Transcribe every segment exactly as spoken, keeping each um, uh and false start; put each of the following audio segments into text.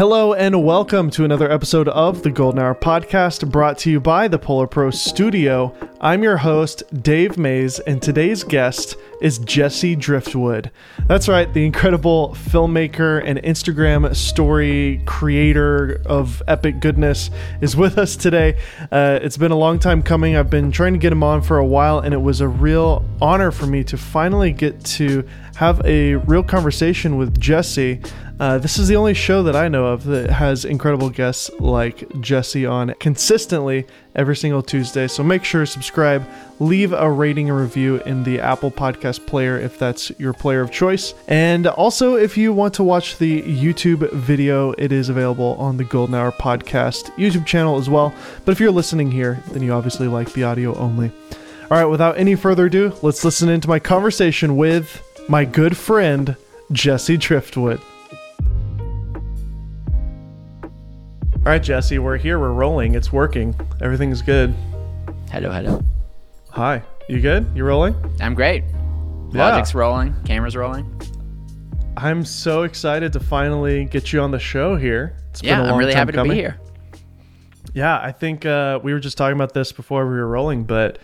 Hello and welcome to another episode of the Golden Hour Podcast, brought to you by the Polar Pro Studio. I'm your host, Dave Mays, and today's guest is Jesse Driftwood. That's right, the incredible filmmaker and Instagram story creator of epic goodness is with us today. Uh, it's been a long time coming. I've been trying to get him on for a while, and it was a real honor for me to finally get to have a real conversation with Jesse. Uh, this is the only show that I know of that has incredible guests like Jesse on consistently every single Tuesday. So make sure to subscribe, leave a rating and review in the Apple Podcast player if that's your player of choice. And also, if you want to watch the YouTube video, it is available on the Golden Hour Podcast YouTube channel as well. But if you're listening here, then you obviously like the audio only. All right, without any further ado, let's listen into my conversation with my good friend, Jesse Driftwood. All right, Jesse, we're here. We're rolling. It's working. Everything's good. Hello, hello. Hi. You good? You rolling? I'm great. Yeah. Logic's rolling. Camera's rolling. I'm so excited to finally get you on the show here. It's yeah, been a long I'm really time happy coming. to be here. Yeah, I think uh, we were just talking about this before we were rolling, but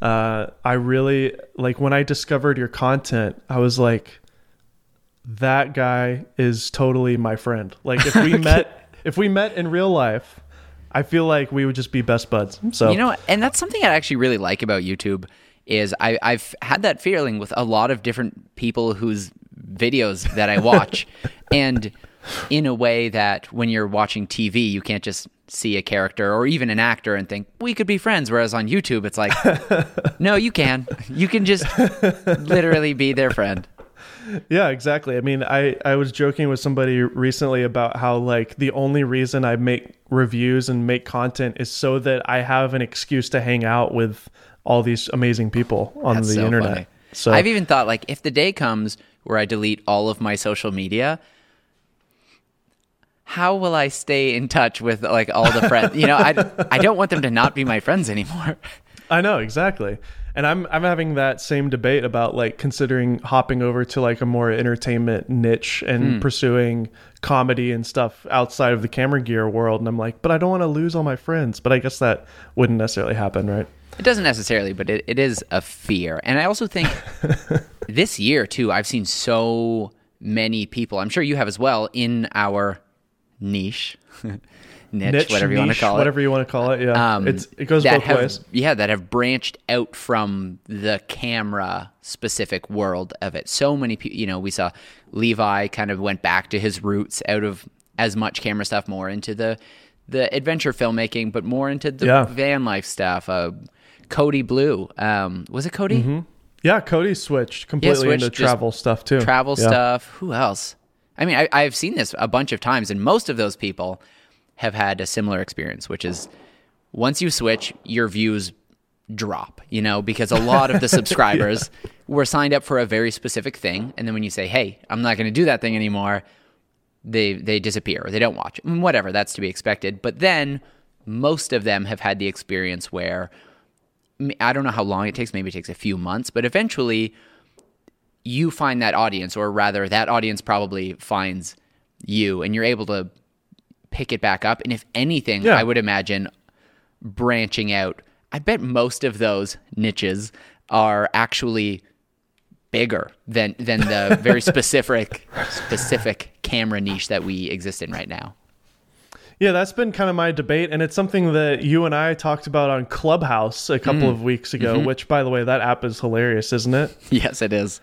uh, I really, like, when I discovered your content, I was like, that guy is totally my friend. Like, if we met... If we met in real life, I feel like we would just be best buds. So you know, and that's something I actually really like about YouTube is I, I've had that feeling with a lot of different people whose videos that I watch. And in a way that when you're watching T V, you can't just see a character or even an actor and think, we could be friends. Whereas on YouTube, it's like, no, you can. You can just literally be their friend. Yeah, exactly. I mean, I, I was joking with somebody recently about how, like, the only reason I make reviews and make content is so that I have an excuse to hang out with all these amazing people on That's the so internet. Funny. So I've even thought, like, if the day comes where I delete all of my social media, how will I stay in touch with, like, all the friends? You know, I, I don't want them to not be my friends anymore. I know, exactly. And I'm I'm having that same debate about, like, considering hopping over to, like, a more entertainment niche and mm. pursuing comedy and stuff outside of the camera gear world. And I'm like, but I don't want to lose all my friends. But I guess that wouldn't necessarily happen, right? It doesn't necessarily, but it, it is a fear. And I also think this year, too, I've seen so many people, I'm sure you have as well, in our niche, Niche, niche, whatever you niche, want to call it. Whatever you want to call it, yeah. Um, it's, it goes both have, ways. Yeah, that have branched out from the camera-specific world of it. So many people, you know, we saw Levi kind of went back to his roots out of as much camera stuff, more into the the adventure filmmaking, but more into the yeah. van life stuff. Uh, Cody Blue. Um, was it Cody? Mm-hmm. Yeah, Cody switched completely yeah, switched, into travel stuff, too. Travel yeah. stuff. Who else? I mean, I, I've seen this a bunch of times, and most of those people have had a similar experience, which is once you switch, your views drop, you know, because a lot of the subscribers yeah. were signed up for a very specific thing. And then when you say, hey, I'm not going to do that thing anymore, they they disappear or they don't watch it. I mean, whatever, that's to be expected. But then most of them have had the experience where, I don't know how long it takes, maybe it takes a few months, but eventually you find that audience, or rather that audience probably finds you, and you're able to pick it back up. And if anything, yeah. I would imagine branching out, I bet most of those niches are actually bigger than than the very specific specific camera niche that we exist in right now. Yeah, that's been kind of my debate, and it's something that you and I talked about on Clubhouse a couple mm. of weeks ago, mm-hmm. which, by the way, that app is hilarious, isn't it? Yes, it is.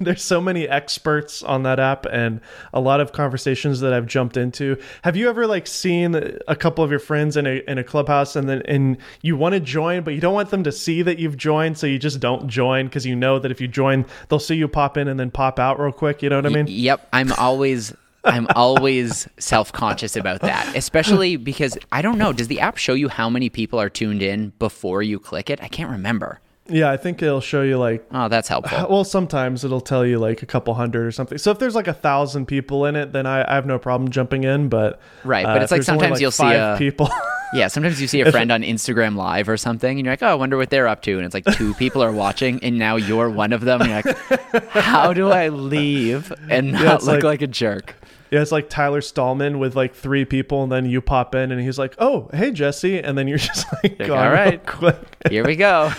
There's so many experts on that app and a lot of conversations that I've jumped into. Have you ever, like, seen a couple of your friends in a in a clubhouse and then and you want to join, but you don't want them to see that you've joined, so you just don't join because you know that if you join, they'll see you pop in and then pop out real quick. You know what I mean? Yep. I'm always I'm always self-conscious about that, especially because I don't know. Does the app show you how many people are tuned in before you click it? I can't remember. Yeah, I think it'll show you, like... Oh, that's helpful. Well, sometimes it'll tell you, like, a couple hundred or something. So if there's, like, a thousand people in it, then I, I have no problem jumping in, but... Right, but uh, it's, like, sometimes like you'll see a... people. Yeah, sometimes you see a friend on Instagram Live or something, and you're like, oh, I wonder what they're up to. And it's, like, two people are watching, and now you're one of them. And you're like, how do I leave and not yeah, look like, like a jerk? Yeah, it's like Tyler Stallman with like three people, and then you pop in, and he's like, "Oh, hey, Jesse," and then you're just like, like "All right, quick, here we go."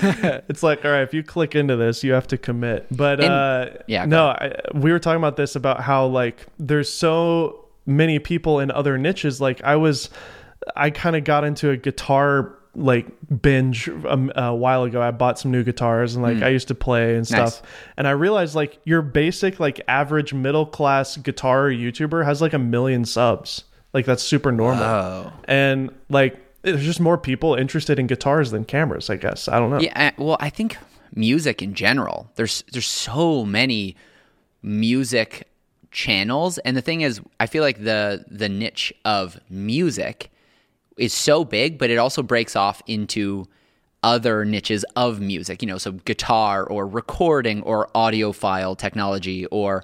It's like, all right, if you click into this, you have to commit. But and, uh, yeah, no, I, we were talking about this about how like there's so many people in other niches. Like I was, I kind of got into a guitar like binge um, a while ago. I bought some new guitars and like mm. I used to play and stuff. Nice. And I realized like your basic like average middle class guitar YouTuber has like a million subs. Like that's super normal. Whoa. And like there's just more people interested in guitars than cameras, I guess. I don't know. Yeah, I, well, I think music in general. There's there's so many music channels, and the thing is, I feel like the the niche of music is so big, but it also breaks off into other niches of music, you know, so guitar or recording or audiophile technology, or,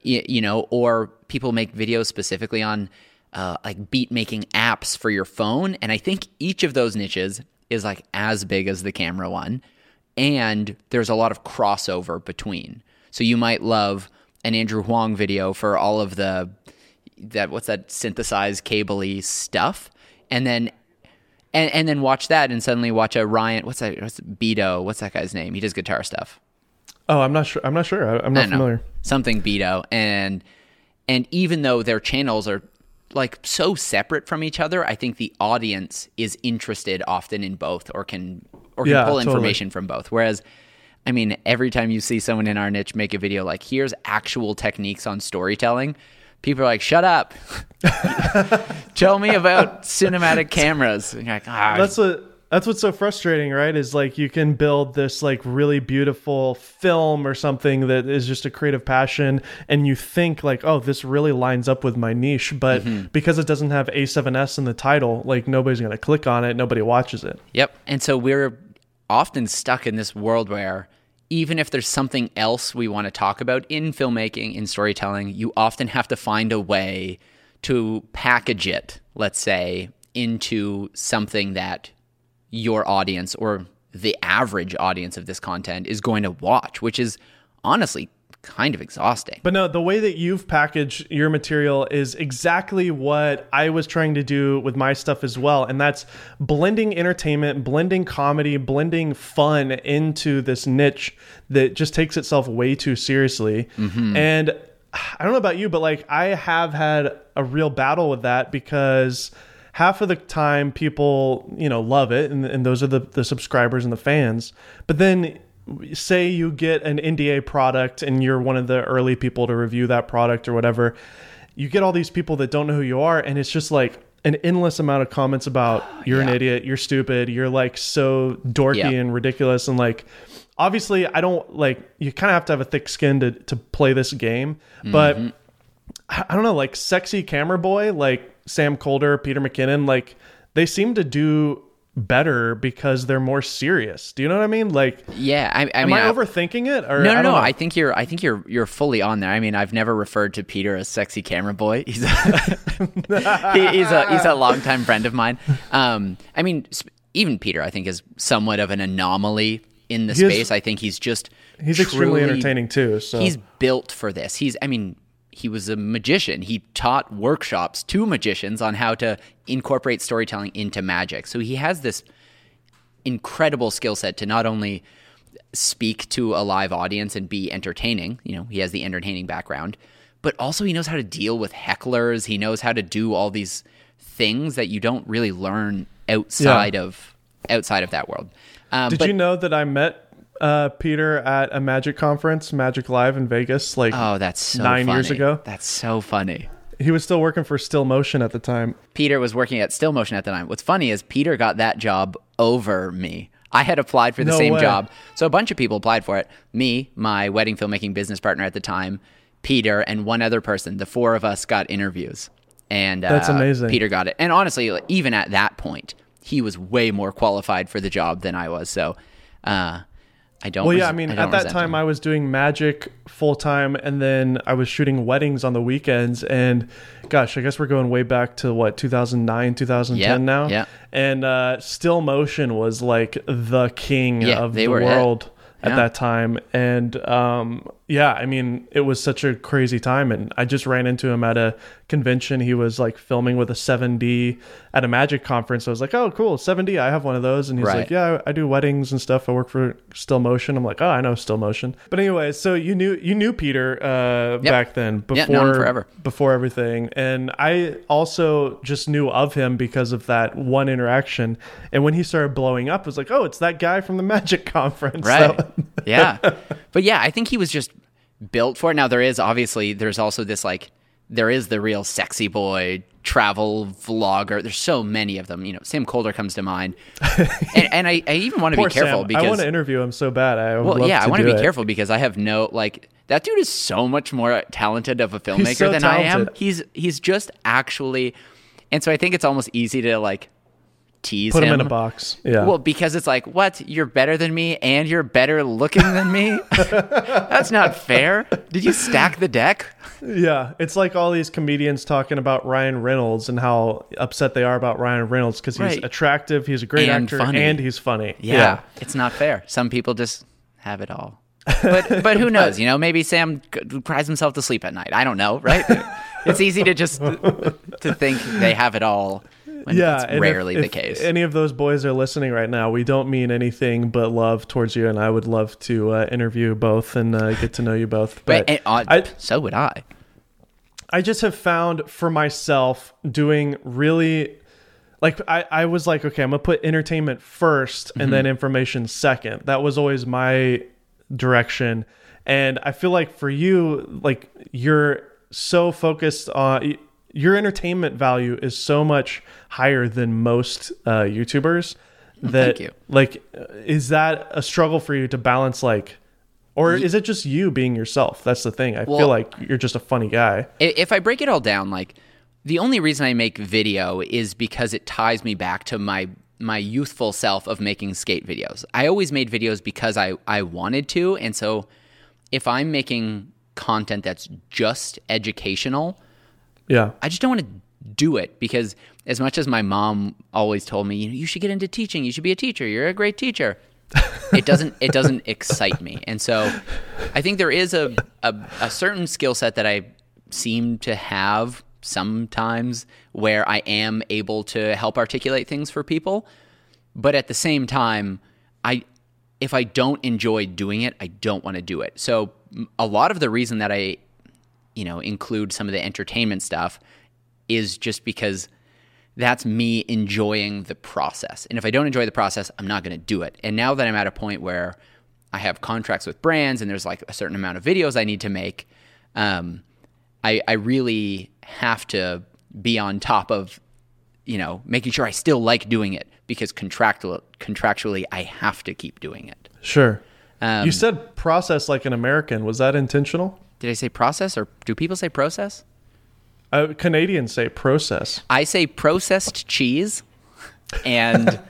you know, or people make videos specifically on uh, like beat making apps for your phone. And I think each of those niches is like as big as the camera one. And there's a lot of crossover between. So you might love an Andrew Huang video for all of the, that what's that synthesized cable-y stuff. And then, and, and then watch that, and suddenly watch a Ryan. What's that? What's Beto? What's that guy's name? He does guitar stuff. Oh, I'm not sure. I'm not sure. I, I'm not I familiar. Know. Something Beto, and and even though their channels are like so separate from each other, I think the audience is interested often in both, or can or can yeah, pull totally. information from both. Whereas, I mean, every time you see someone in our niche make a video like, here's actual techniques on storytelling, people are like, shut up. Tell me about cinematic cameras. And you're like, ah. That's what, that's what's so frustrating, right? Is like you can build this like really beautiful film or something that is just a creative passion, and you think like, oh, this really lines up with my niche. But mm-hmm. because it doesn't have A seven S in the title, like nobody's going to click on it. Nobody watches it. Yep. And so we're often stuck in this world where even if there's something else we want to talk about in filmmaking, in storytelling, you often have to find a way to package it, let's say, into something that your audience or the average audience of this content is going to watch, which is honestly kind of exhausting. But no, the way that you've packaged your material is exactly what I was trying to do with my stuff as well. And that's blending entertainment, blending comedy, blending fun into this niche that just takes itself way too seriously. Mm-hmm. And I don't know about you, but like I have had a real battle with that, because half of the time people, you know, love it, and, and those are the, the subscribers and the fans. But then say you get an N D A product and you're one of the early people to review that product or whatever, you get all these people that don't know who you are, and it's just like an endless amount of comments about you're yeah. an idiot, you're stupid, you're like so dorky yeah. and ridiculous. And like, obviously I don't like, you kind of have to have a thick skin to, to play this game, but mm-hmm. I don't know, like sexy camera boy, like Sam Colder, Peter McKinnon, like they seem to do better because they're more serious. Do you know what I mean? Like, yeah, I, I am mean, I, I overthinking it? Or no, no, I, no. I think you're. I think you're. You're fully on there. I mean, I've never referred to Peter as sexy camera boy. He's a he, he's a he's a longtime friend of mine. Um, I mean, even Peter, I think, is somewhat of an anomaly in the he space. Is, I think he's just he's truly, extremely entertaining too. So he's built for this. He's. I mean. He was a magician. He taught workshops to magicians on how to incorporate storytelling into magic. So he has this incredible skill set to not only speak to a live audience and be entertaining, you know, he has the entertaining background, but also he knows how to deal with hecklers. He knows how to do all these things that you don't really learn outside yeah. of outside of that world. Um, Did but, you know that I met uh Peter at a magic conference, Magic Live in Vegas, like oh that's so nine funny. years ago? That's so funny. He was still working for Still Motion at the time. Peter was working at Still Motion at the time. What's funny is Peter got that job over me. I had applied for the no same way. job, so a bunch of people applied for it. Me, my wedding filmmaking business partner at the time, Peter, and one other person. The four of us got interviews, and uh, that's amazing. Peter got it, and honestly, like, even at that point, he was way more qualified for the job than I was. So. uh I don't. Well, yeah, res- I mean, I at that time, him. I was doing magic full time, and then I was shooting weddings on the weekends. And gosh, I guess we're going way back to what, two thousand nine, two thousand ten yep, now. Yeah. And uh, Still Motion was like the king yeah, of the world at, yeah. at that time. And um, yeah, I mean, it was such a crazy time. And I just ran into him at a convention. He was like filming with a seven D at a magic conference. I was like, oh, cool, seven D, I have one of those. And he's right. like, yeah, I do weddings and stuff. I work for Still Motion. I'm like, oh, I know Still Motion. But anyway, so you knew you knew Peter uh, yep. back then, before, yeah, known him forever. Before everything. And I also just knew of him because of that one interaction. And when he started blowing up, it was like, oh, it's that guy from the magic conference. Right. So. Yeah. But yeah, I think he was just built for it. Now, there is obviously, there's also this like, there is the real sexy boy travel vlogger. There's so many of them. You know, Sam Colder comes to mind. And, and I, I even want to be careful Sam. because I want to interview him so bad. I would well, love yeah, to I want to be it. careful because I have no, like, that dude is so much more talented of a filmmaker so than talented. I am. He's he's just actually, and so I think it's almost easy to like tease Put him. Put him in a box. Yeah. Well, because it's like, what? You're better than me and you're better looking than me? That's not fair. Did you stack the deck? Yeah. It's like all these comedians talking about Ryan Reynolds and how upset they are about Ryan Reynolds because he's right. attractive, he's a great and actor, funny. and he's funny. Yeah. yeah. It's not fair. Some people just have it all. But but who knows? You know, maybe Sam cries himself to sleep at night. I don't know, right? It's easy to just to think they have it all. When yeah, it's rarely if, the if case. Any of those boys are listening right now, we don't mean anything but love towards you, and I would love to uh, interview both and uh, get to know you both. But, but and, uh, I, so would I. I just have found for myself doing really. Like I, I was like, okay, I'm gonna put entertainment first and mm-hmm. then information second. That was always my direction, and I feel like for you, like you're so focused on. Your entertainment value is so much higher than most uh, YouTubers that Thank you. like, is that a struggle for you to balance like, or is it just you being yourself? That's the thing. I well, feel like you're just a funny guy. If I break it all down, like the only reason I make video is because it ties me back to my, my youthful self of making skate videos. I always made videos because I, I wanted to. And so if I'm making content that's just educational, yeah, I just don't want to do it because as much as my mom always told me, you know, you should get into teaching, you should be a teacher, you're a great teacher. It doesn't it doesn't excite me. And so I think there is a, a, a certain skill set that I seem to have sometimes where I am able to help articulate things for people. But at the same time, I if I don't enjoy doing it, I don't want to do it. So a lot of the reason that I you know, include some of the entertainment stuff is just because that's me enjoying the process. And if I don't enjoy the process, I'm not going to do it. And now that I'm at a point where I have contracts with brands and there's like a certain amount of videos I need to make, um, I, I really have to be on top of, you know, making sure I still like doing it because contractual, contractually I have to keep doing it. Sure. Um, you said process like an American. Was that intentional? Did I say process or do people say process? Uh, Canadians say process. I say processed cheese and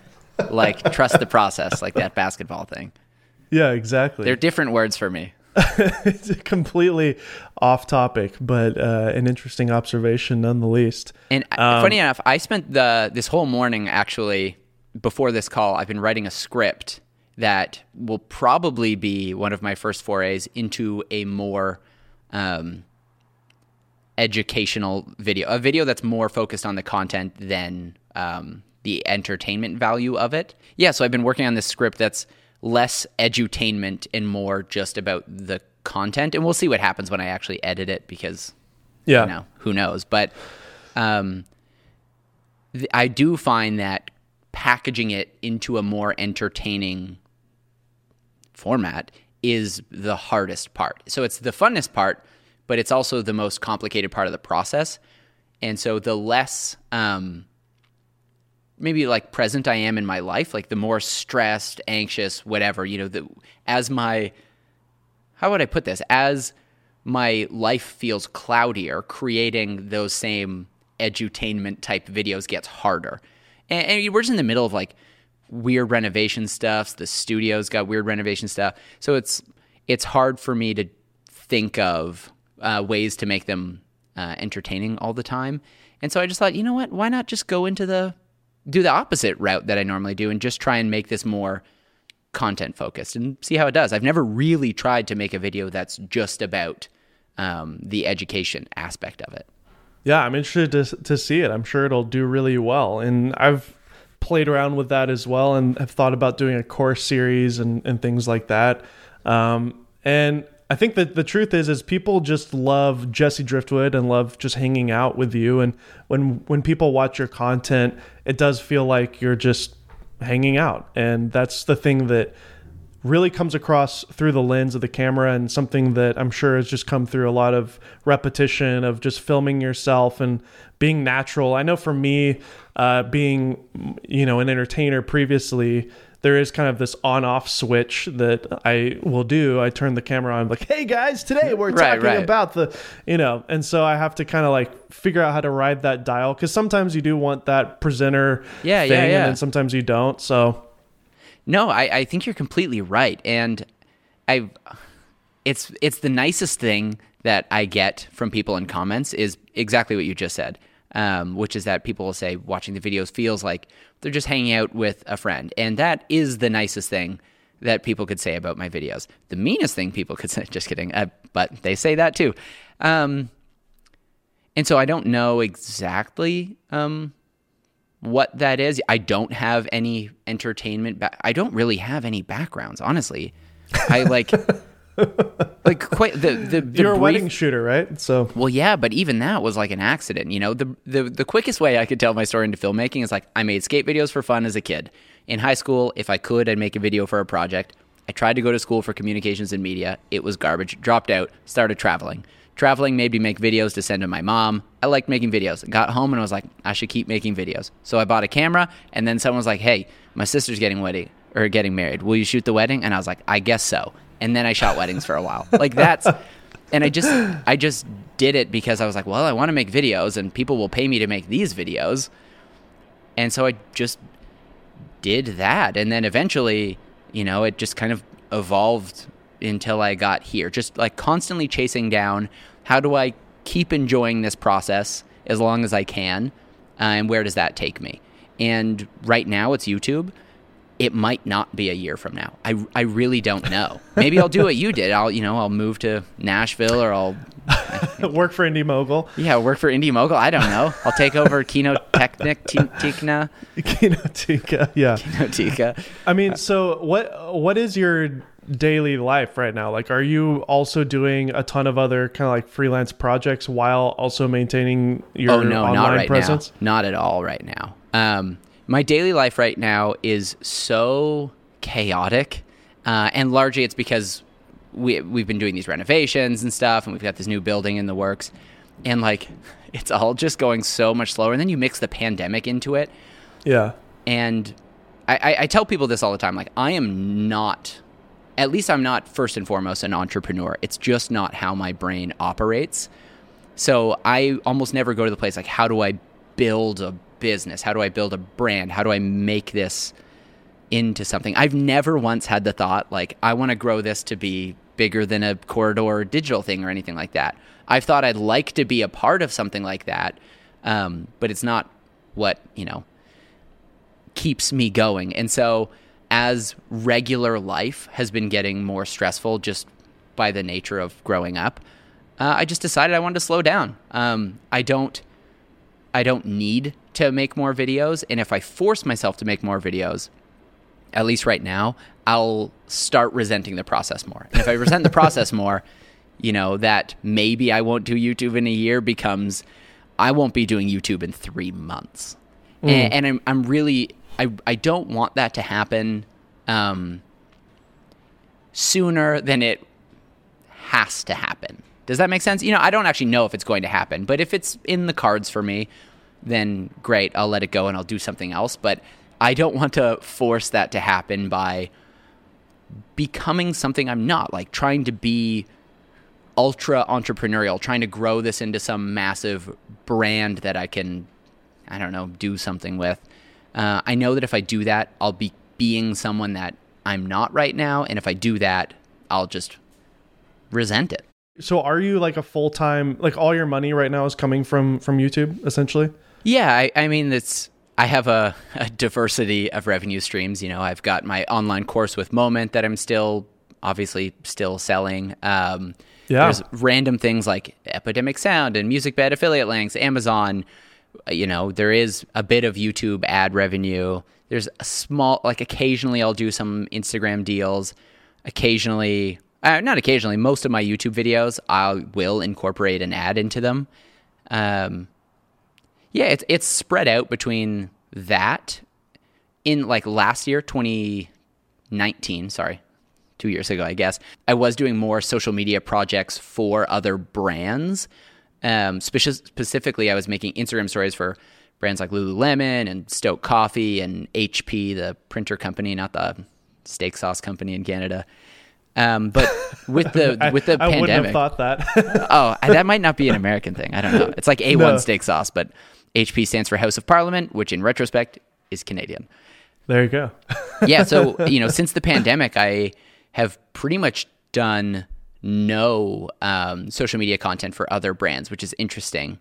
like trust the process, like that basketball thing. Yeah, exactly. They're different words for me. It's completely off topic, but uh, an interesting observation none the least. And um, funny enough, I spent the this whole morning actually before this call, I've been writing a script that will probably be one of my first forays into a more... Um, educational video, a video that's more focused on the content than um, the entertainment value of it. Yeah, so I've been working on this script that's less edutainment and more just about the content, and we'll see what happens when I actually edit it because, yeah, you know, who knows. But um, th- I do find that packaging it into a more entertaining format is the hardest part. So it's the funnest part, but it's also the most complicated part of the process. And so the less um, maybe like present I am in my life, like the more stressed, anxious, whatever, you know, the, as my, how would I put this? As my life feels cloudier, creating those same edutainment type videos gets harder. And, and we're just in the middle of like, weird renovation stuff. The studio's got weird renovation stuff. So it's it's hard for me to think of uh, ways to make them uh, entertaining all the time. And so I just thought, you know what? Why not just go into the, do the opposite route that I normally do and just try and make this more content focused and see how it does. I've never really tried to make a video that's just about um, the education aspect of it. Yeah, I'm interested to to see it. I'm sure it'll do really well. And I've played around with that as well and have thought about doing a course series and, and things like that. Um, and I think that the truth is, is people just love Jesse Driftwood and love just hanging out with you. And when, when people watch your content, it does feel like you're just hanging out. And that's the thing that really comes across through the lens of the camera, and something that I'm sure has just come through a lot of repetition of just filming yourself and being natural. I know for me, uh, being, you know, an entertainer previously, there is kind of this on-off switch that I will do. I turn the camera on, I'm like, hey guys, today we're right, talking right. about the, you know, and so I have to kind of like figure out how to ride that dial, because sometimes you do want that presenter yeah, thing yeah, yeah. and then sometimes you don't. So no, I, I think you're completely right. And I've, it's, it's the nicest thing that I get from people in comments is exactly what you just said, um, which is that people will say watching the videos feels like they're just hanging out with a friend. And that is the nicest thing that people could say about my videos. The meanest thing people could say, just kidding, uh, but they say that too. Um, and so I don't know exactly um, what that is. I don't have any entertainment. Ba- I don't really have any backgrounds, honestly. I like, like quite the, the, the You're brief, a wedding shooter, right? So, well, yeah, but even that was like an accident. You know, the, the, the quickest way I could tell my story into filmmaking is like, I made skate videos for fun as a kid in high school. If I could, I'd make a video for a project. I tried to go to school for communications and media. It was garbage. Dropped out, started traveling. Traveling made me make videos to send to my mom. I liked making videos. Got home and I was like, I should keep making videos. So I bought a camera, and then someone was like, hey, my sister's getting wedding or getting married. Will you shoot the wedding? And I was like, I guess so. And then I shot weddings for a while. Like that's, and I just, I just did it because I was like, well, I want to make videos and people will pay me to make these videos. And so I just did that. And then eventually, you know, it just kind of evolved until I got here, just like constantly chasing down, how do I keep enjoying this process as long as I can? Uh, and where does that take me? And right now it's YouTube. It might not be a year from now. I, I really don't know. Maybe I'll do what you did. I'll, you know, I'll move to Nashville, or I'll work for Indie Mogul. Yeah. Work for Indie Mogul. I don't know. I'll take over Kinotechnic, Tikna. Kinotika. Yeah. Kinotika. I mean, so what, what is your daily life right now? Like, are you also doing a ton of other kind of like freelance projects while also maintaining your oh, no, online not right presence? Now. Not at all right now. Um, my daily life right now is so chaotic. Uh, and largely it's because we, we've been doing these renovations and stuff, and we've got this new building in the works, and like, it's all just going so much slower. And then you mix the pandemic into it. Yeah. And I, I, I tell people this all the time. Like, I am not, at least I'm not first and foremost an entrepreneur. It's just not how my brain operates. So I almost never go to the place like, how do I build a business? How do I build a brand? How do I make this into something? I've never once had the thought like, I want to grow this to be bigger than a Corridor Digital thing or anything like that. I've thought I'd like to be a part of something like that, um, but it's not what, you know, keeps me going. And so as regular life has been getting more stressful just by the nature of growing up, uh, I just decided I wanted to slow down. Um, I don't, I don't need to make more videos. And if I force myself to make more videos, at least right now, I'll start resenting the process more. And if I resent the process more, you know, that maybe I won't do YouTube in a year becomes, I won't be doing YouTube in three months. Mm. And, and I'm, I'm really, I, I don't want that to happen um, sooner than it has to happen. Does that make sense? You know, I don't actually know if it's going to happen, but if it's in the cards for me, then great, I'll let it go and I'll do something else. But I don't want to force that to happen by becoming something I'm not, like trying to be ultra entrepreneurial, trying to grow this into some massive brand that I can, I don't know, do something with. Uh, I know that if I do that, I'll be being someone that I'm not right now. And if I do that, I'll just resent it. So are you like a full-time, like all your money right now is coming from, from YouTube essentially? Yeah. I, I mean, it's, I have a, a diversity of revenue streams. You know, I've got my online course with Moment that I'm still obviously still selling. Um, yeah. There's random things like Epidemic Sound and Musicbed affiliate links, Amazon. You know, there is a bit of YouTube ad revenue. There's a small, like occasionally I'll do some Instagram deals. Occasionally, uh, not occasionally, most of my YouTube videos, I will incorporate an ad into them. Um, yeah, it's it's spread out between that. In like last year, twenty nineteen, sorry, two years ago, I guess, I was doing more social media projects for other brands. Um, speci- specifically, I was making Instagram stories for brands like Lululemon and Stoke Coffee and H P, the printer company, not the steak sauce company in Canada. Um, but with the I, with the I pandemic, I wouldn't have thought that. Oh, that might not be an American thing. I don't know. It's like A one no. steak sauce, but H P stands for House of Parliament, which in retrospect is Canadian. There you go. Yeah. So, you know, since the pandemic, I have pretty much done no um, social media content for other brands, which is interesting.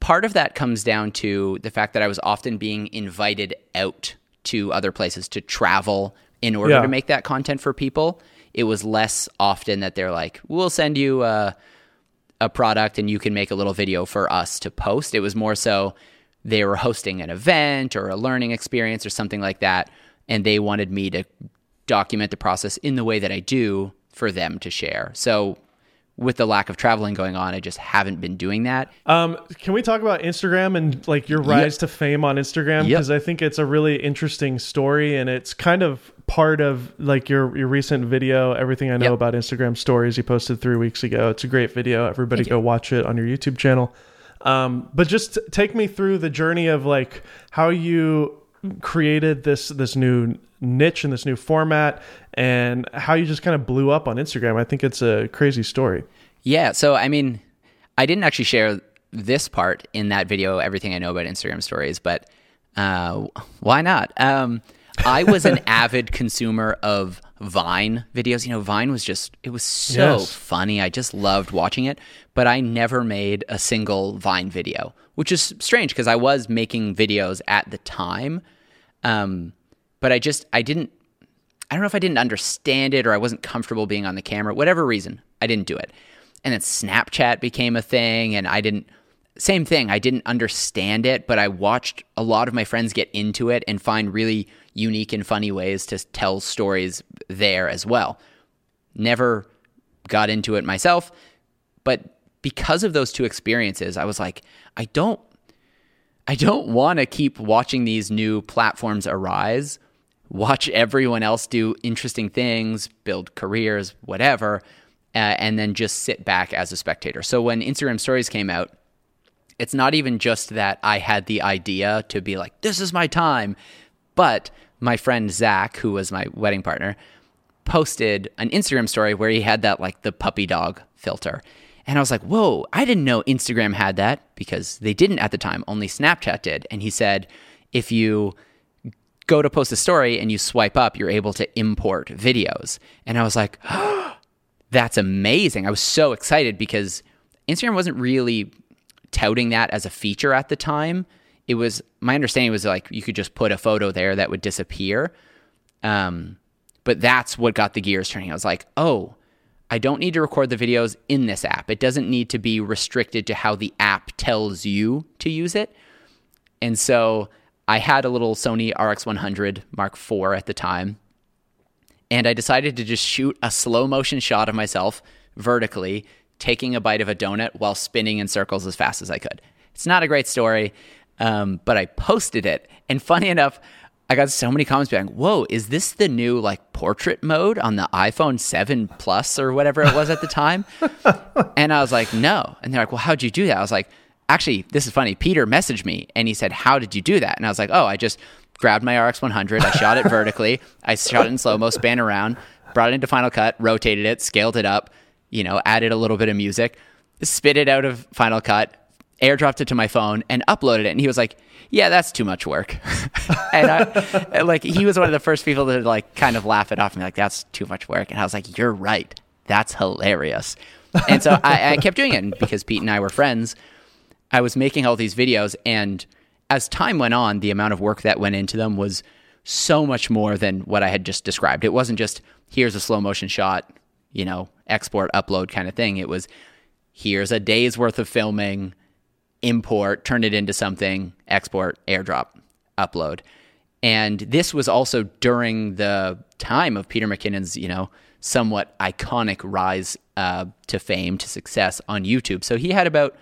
Part of that comes down to the fact that I was often being invited out to other places to travel in order yeah. to make that content for people. It was less often that they're like, we'll send you a, a product and you can make a little video for us to post. It was more so they were hosting an event or a learning experience or something like that, and they wanted me to document the process in the way that I do for them to share. So with the lack of traveling going on, I just haven't been doing that. Um, can we talk about Instagram and like your rise yep. to fame on Instagram? Because yep. I think it's a really interesting story, and it's kind of part of like your, your recent video, Everything I Know yep. About Instagram Stories you posted three weeks ago. It's a great video. Everybody Thank go you. Watch it on your YouTube channel. Um, but just take me through the journey of like how you created this, this new niche and this new format, and how you just kind of blew up on Instagram. I think it's a crazy story. Yeah. So, I mean, I didn't actually share this part in that video, Everything I Know About Instagram Stories, but uh, why not? Um, I was an avid consumer of Vine videos. You know, Vine was just, it was so yes. funny. I just loved watching it, but I never made a single Vine video, which is strange because I was making videos at the time. Um, but I just, I didn't, I don't know if I didn't understand it or I wasn't comfortable being on the camera, whatever reason, I didn't do it. And then Snapchat became a thing, and I didn't, same thing. I didn't understand it, but I watched a lot of my friends get into it and find really unique and funny ways to tell stories there as well. Never got into it myself, but because of those two experiences, I was like, I don't, I don't want to keep watching these new platforms arise, watch everyone else do interesting things, build careers, whatever, uh, and then just sit back as a spectator. So when Instagram Stories came out, it's not even just that I had the idea to be like, this is my time, but my friend Zach, who was my wedding partner, posted an Instagram story where he had that like the puppy dog filter. And I was like, whoa, I didn't know Instagram had that, because they didn't at the time, only Snapchat did. And he said, if you go to post a story and you swipe up, you're able to import videos. And I was like, oh, that's amazing. I was so excited because Instagram wasn't really touting that as a feature at the time. It was, my understanding was like, you could just put a photo there that would disappear. Um, but that's what got the gears turning. I was like, oh, I don't need to record the videos in this app. It doesn't need to be restricted to how the app tells you to use it. And so I had a little Sony R X one hundred Mark four at the time, and I decided to just shoot a slow motion shot of myself vertically taking a bite of a donut while spinning in circles as fast as I could. It's not a great story, um, but I posted it. And funny enough, I got so many comments being, whoa, is this the new like portrait mode on the iPhone seven Plus or whatever it was at the time? And I was like, no. And they're like, well, how'd you do that? I was like, actually, this is funny. Peter messaged me and he said, how did you do that? And I was like, oh, I just grabbed my R X one hundred. I shot it vertically. I shot it in slow-mo, span around, brought it into Final Cut, rotated it, scaled it up, you know, added a little bit of music, spit it out of Final Cut, airdropped it to my phone, and uploaded it. And he was like, yeah, that's too much work. And I, like, he was one of the first people to like kind of laugh it off and be like, that's too much work. And I was like, you're right. That's hilarious. And so I, I kept doing it. And because Pete and I were friends, I was making all these videos, and as time went on, the amount of work that went into them was so much more than what I had just described. It wasn't just, here's a slow motion shot, you know, export, upload kind of thing. It was, here's a day's worth of filming, import, turn it into something, export, airdrop, upload. And this was also during the time of Peter McKinnon's, you know, somewhat iconic rise uh, to fame, to success on YouTube. So he had about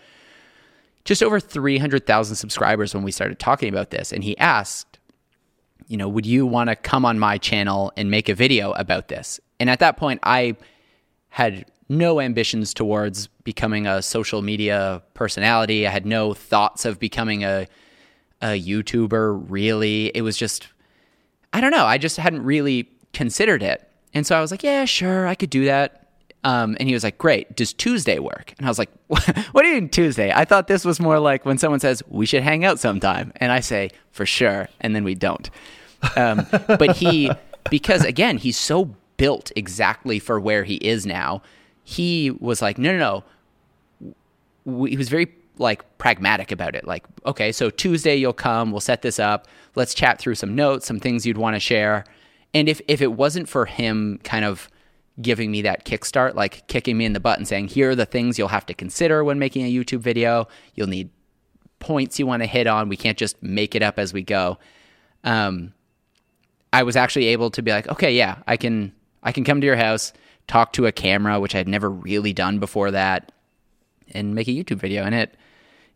just over three hundred thousand subscribers when we started talking about this. And he asked, you know, would you want to come on my channel and make a video about this? And at that point, I had no ambitions towards becoming a social media personality. I had no thoughts of becoming a a YouTuber, really. It was just, I don't know. I just hadn't really considered it. And so I was like, yeah, sure, I could do that. Um, and he was like, great, does Tuesday work? And I was like, what, what do you mean Tuesday? I thought this was more like when someone says, we should hang out sometime. And I say, for sure. And then we don't. Um, but he, because again, he's so built exactly for where he is now, he was like, no, no, no. He was very like pragmatic about it. Like, okay, so Tuesday you'll come, we'll set this up. Let's chat through some notes, some things you'd want to share. And if, if it wasn't for him kind of giving me that kickstart, like kicking me in the butt and saying, here are the things you'll have to consider when making a YouTube video. You'll need points you want to hit on. We can't just make it up as we go. Um, I was actually able to be like, okay, yeah, I can, I can come to your house, talk to a camera, which I had never really done before that, and make a YouTube video. And it,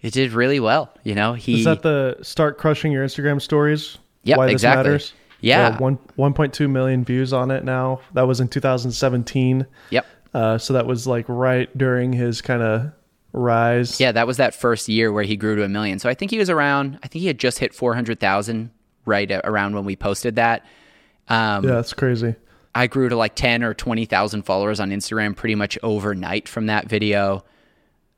it did really well. You know, he, is that the start crushing your Instagram stories? Yep, why exactly. This matters? Yeah, yeah one one point two million views on it now. That was in two thousand seventeen. Yep. Uh, so that was like right during his kind of rise. Yeah, that was that first year where he grew to a million. So I think he was around. I think he had just hit four hundred thousand right around when we posted that. Um, yeah, that's crazy. I grew to like ten or twenty thousand followers on Instagram pretty much overnight from that video,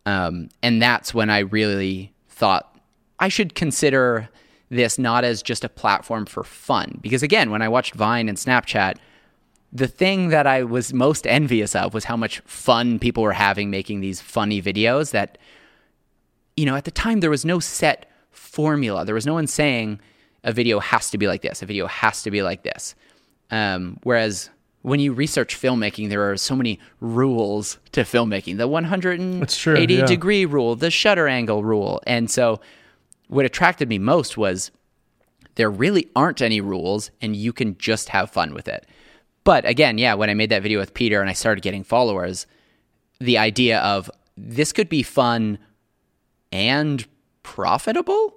um, and that's when I really thought I should consider this not as just a platform for fun. Because again, when I watched Vine and Snapchat, the thing that I was most envious of was how much fun people were having making these funny videos that, you know, at the time there was no set formula. There was no one saying a video has to be like this. A video has to be like this. Um, whereas when you research filmmaking, there are so many rules to filmmaking. The one hundred eighty yeah. degree rule, the shutter angle rule. And so what attracted me most was there really aren't any rules and you can just have fun with it. But again, yeah, when I made that video with Peter and I started getting followers, the idea of this could be fun and profitable.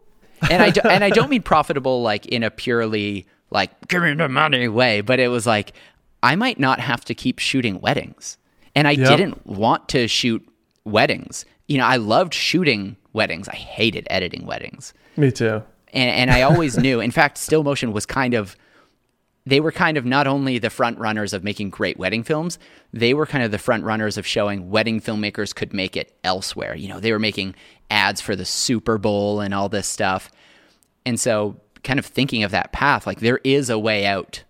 And I, do, and I don't mean profitable like in a purely like, give me the money way, but it was like, I might not have to keep shooting weddings. And I yep. didn't want to shoot weddings. You know, I loved shooting weddings. I hated editing weddings. Me too. And, and I always knew. In fact, Still Motion was kind of, they were kind of not only the front runners of making great wedding films, they were kind of the front runners of showing wedding filmmakers could make it elsewhere. You know, they were making ads for the Super Bowl and all this stuff. And so kind of thinking of that path, like there is a way out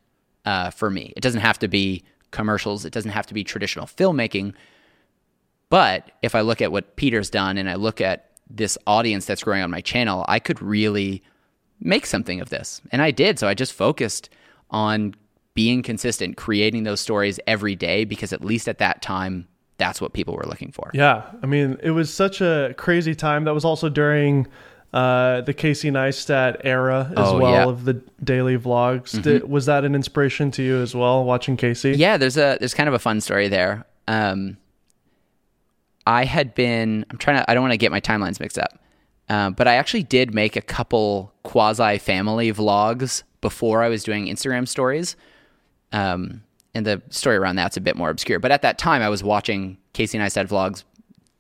uh, for me. It doesn't have to be commercials. It doesn't have to be traditional filmmaking. But if I look at what Peter's done and I look at this audience that's growing on my channel, I could really make something of this. And I did. So I just focused on being consistent, creating those stories every day, because at least at that time, that's what people were looking for. Yeah. I mean, it was such a crazy time. That was also during uh, the Casey Neistat era as oh, well yeah. of the daily vlogs. Mm-hmm. Did, was that an inspiration to you as well, watching Casey? Yeah, there's a there's kind of a fun story there. Um, I had been, I'm trying to, I don't want to get my timelines mixed up, um, but I actually did make a couple quasi-family vlogs before I was doing Instagram stories. Um, and the story around that's a bit more obscure. But at that time, I was watching Casey Neistat vlogs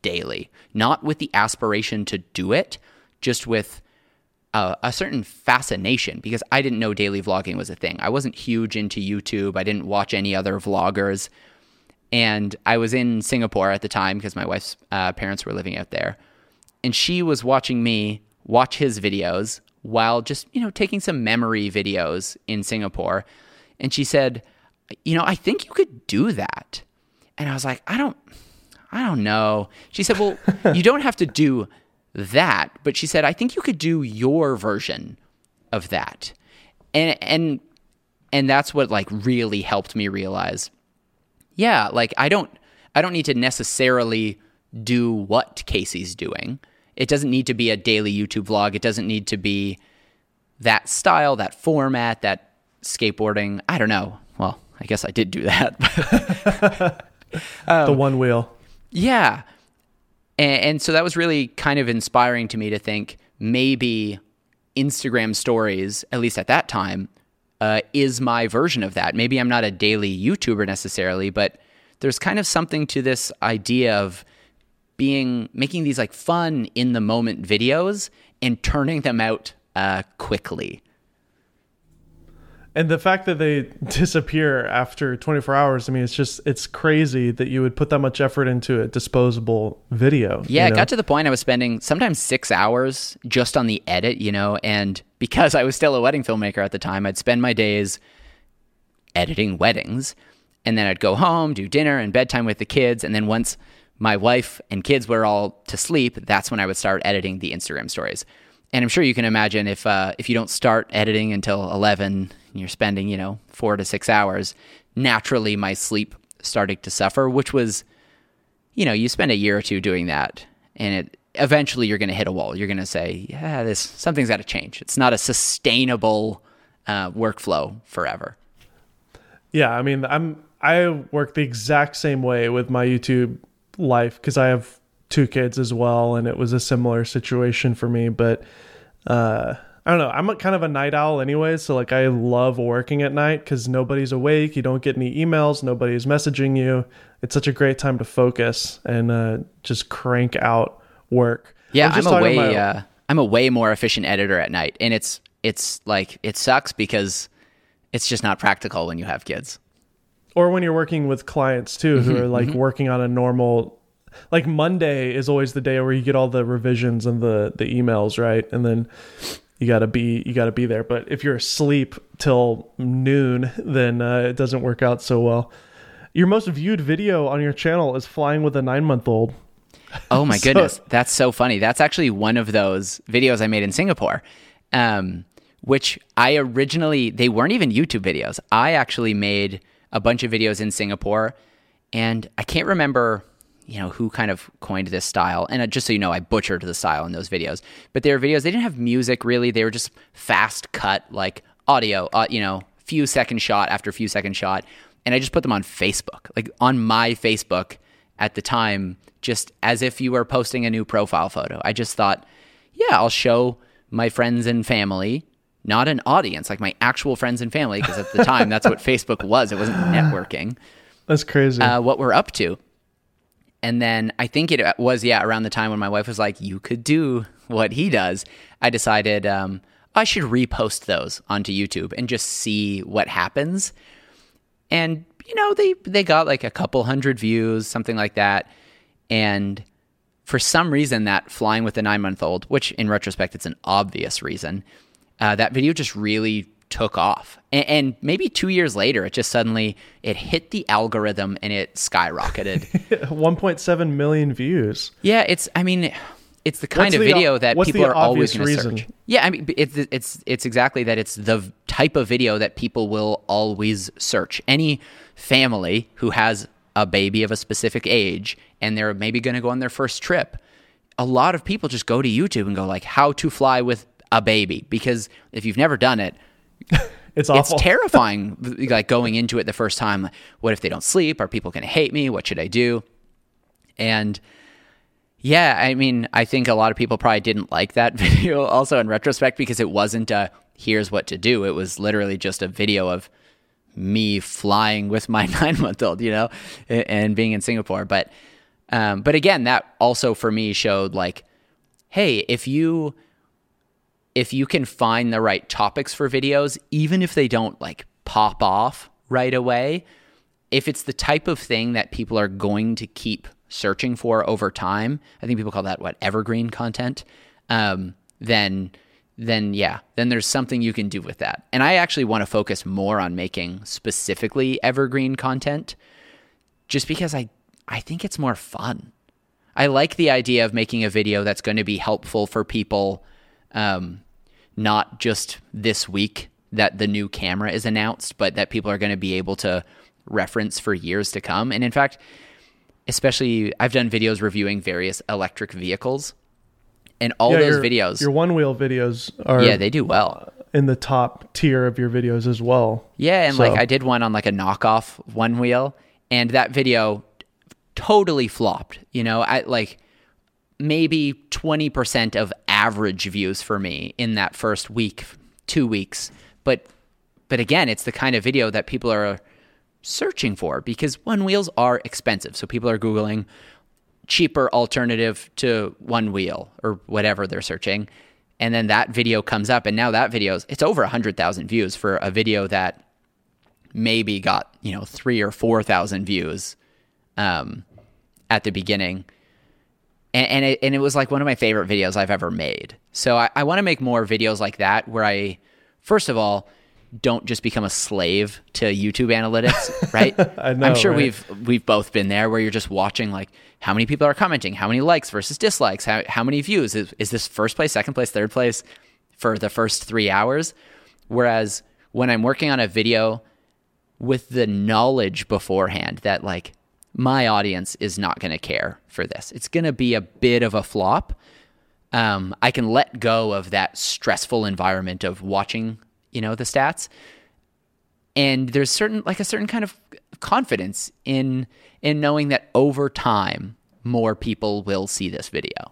daily, not with the aspiration to do it, just with uh, a certain fascination, because I didn't know daily vlogging was a thing. I wasn't huge into YouTube. I didn't watch any other vloggers. And I was in Singapore at the time because my wife's uh, parents were living out there. And she was watching me watch his videos while just, you know, taking some memory videos in Singapore. And she said, you know, I think you could do that. And I was like, I don't, I don't know. She said, well, you don't have to do that, but she said, I think you could do your version of that. And and and that's what like really helped me realize, yeah, like I don't I don't need to necessarily do what Casey's doing. It doesn't need to be a daily YouTube vlog. It doesn't need to be that style, that format, that skateboarding. I don't know. Well, I guess I did do that. um, the one wheel. Yeah. And, and so that was really kind of inspiring to me to think maybe Instagram stories, at least at that time, uh, is my version of that. Maybe I'm not a daily YouTuber necessarily, but there's kind of something to this idea of being making these like fun in the moment videos and turning them out uh, quickly. And the fact that they disappear after twenty-four hours, I mean, it's just, it's crazy that you would put that much effort into a disposable video. Yeah, you know? It got to the point I was spending sometimes six hours just on the edit, you know, and because I was still a wedding filmmaker at the time, I'd spend my days editing weddings. And then I'd go home, do dinner and bedtime with the kids. And then once my wife and kids were all to sleep, that's when I would start editing the Instagram stories. And I'm sure you can imagine if uh, if you don't start editing until eleven and you're spending, you know, four to six hours, naturally my sleep started to suffer, which was, you know, you spend a year or two doing that and it, eventually you're going to hit a wall. You're going to say, yeah, this something's got to change. It's not a sustainable uh, workflow forever. Yeah, I mean, I'm I work the exact same way with my YouTube life because I have two kids as well, and it was a similar situation for me. But uh, I don't know, I'm a, kind of a night owl anyway, so like I love working at night because nobody's awake, you don't get any emails, nobody's messaging you. It's such a great time to focus and uh, just crank out work. Yeah, I'm, I'm a way my... uh, I'm a way more efficient editor at night, and it's it's like it sucks because it's just not practical when you have kids. Or when you're working with clients too, mm-hmm, who are like mm-hmm. working on a normal, like Monday is always the day where you get all the revisions and the, the emails, right? And then you gotta be, you gotta be there. But if you're asleep till noon, then uh, it doesn't work out so well. Your most viewed video on your channel is flying with a nine month old. Oh my so, goodness. That's so funny. That's actually one of those videos I made in Singapore. Um, which I originally, they weren't even YouTube videos. I actually made a bunch of videos in Singapore, and I can't remember, you know, who kind of coined this style. And just so you know, I butchered the style in those videos, but they were videos, they didn't have music really. They were just fast cut, like audio, uh, you know, few second shot after few second shot. And I just put them on Facebook, like on my Facebook at the time, just as if you were posting a new profile photo. I just thought, yeah, I'll show my friends and family, not an audience, like my actual friends and family, because at the time, that's what Facebook was. It wasn't networking. That's crazy. Uh, what we're up to. And then I think it was, yeah, around the time when my wife was like, you could do what he does. I decided um, I should repost those onto YouTube and just see what happens. And, you know, they, they got like a couple hundred views, something like that. And for some reason, that flying with a nine-month-old, which in retrospect, it's an obvious reason, Uh, that video just really took off. And, and maybe two years later, it just suddenly, it hit the algorithm and it skyrocketed. one point seven million views. Yeah, it's, I mean, it's the kind what's of the, video that people are always going to search. Yeah, I mean, it's, it's, it's exactly that. It's the type of video that people will always search. Any family who has a baby of a specific age and they're maybe going to go on their first trip, a lot of people just go to YouTube and go like, how to fly with a baby, because if you've never done it, it's awful. It's terrifying, like going into it the first time. What if they don't sleep? Are people going to hate me? What should I do? And yeah, I mean, I think a lot of people probably didn't like that video also in retrospect, because it wasn't a, here's what to do. It was literally just a video of me flying with my nine-month-old, you know, and being in Singapore. But, um, but again, that also for me showed like, hey, if you... if you can find the right topics for videos, even if they don't like pop off right away, if it's the type of thing that people are going to keep searching for over time, I think people call that what, evergreen content, um, then, then yeah, then there's something you can do with that. And I actually want to focus more on making specifically evergreen content just because I, I think it's more fun. I like the idea of making a video that's going to be helpful for people, um, not just this week that the new camera is announced, but that people are going to be able to reference for years to come. And in fact, especially I've done videos reviewing various electric vehicles, and all yeah, those your, videos. Your one-wheel videos are... Yeah, they do well. In the top tier of your videos as well. Yeah, and so. like I did one on like a knockoff one-wheel, and that video totally flopped. You know, I like maybe twenty percent of average views for me in that first week, two weeks. But but again, it's the kind of video that people are searching for, because one wheels are expensive. So people are Googling cheaper alternative to one wheel or whatever they're searching. And then that video comes up, and now that video's it's over one hundred thousand views for a video that maybe got, you know, three or four thousand views um, at the beginning. And and it, and it was like one of my favorite videos I've ever made. So I, I want to make more videos like that, where I, first of all, don't just become a slave to YouTube analytics, right? I know, I'm sure right? we've we've both been there, where you're just watching like how many people are commenting, how many likes versus dislikes, how how many views is, is this first place, second place, third place for the first three hours. Whereas when I'm working on a video with the knowledge beforehand that like my audience is not going to care for this, it's going to be a bit of a flop. Um, I can let go of that stressful environment of watching, you know, the stats. And there's certain, like a certain kind of confidence in, in knowing that over time, more people will see this video.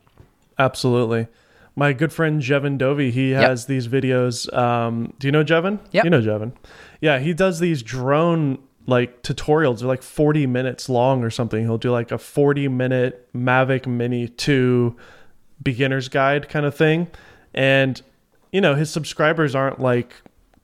Absolutely. My good friend, Jevin Dovey, he has yep. these videos. Um, do you know Jevin? Yeah. You know Jevin. Yeah. He does these drone like tutorials. They're like forty minutes long or something. He'll do like a forty minute Mavic Mini two beginner's guide kind of thing. And, you know, his subscribers aren't like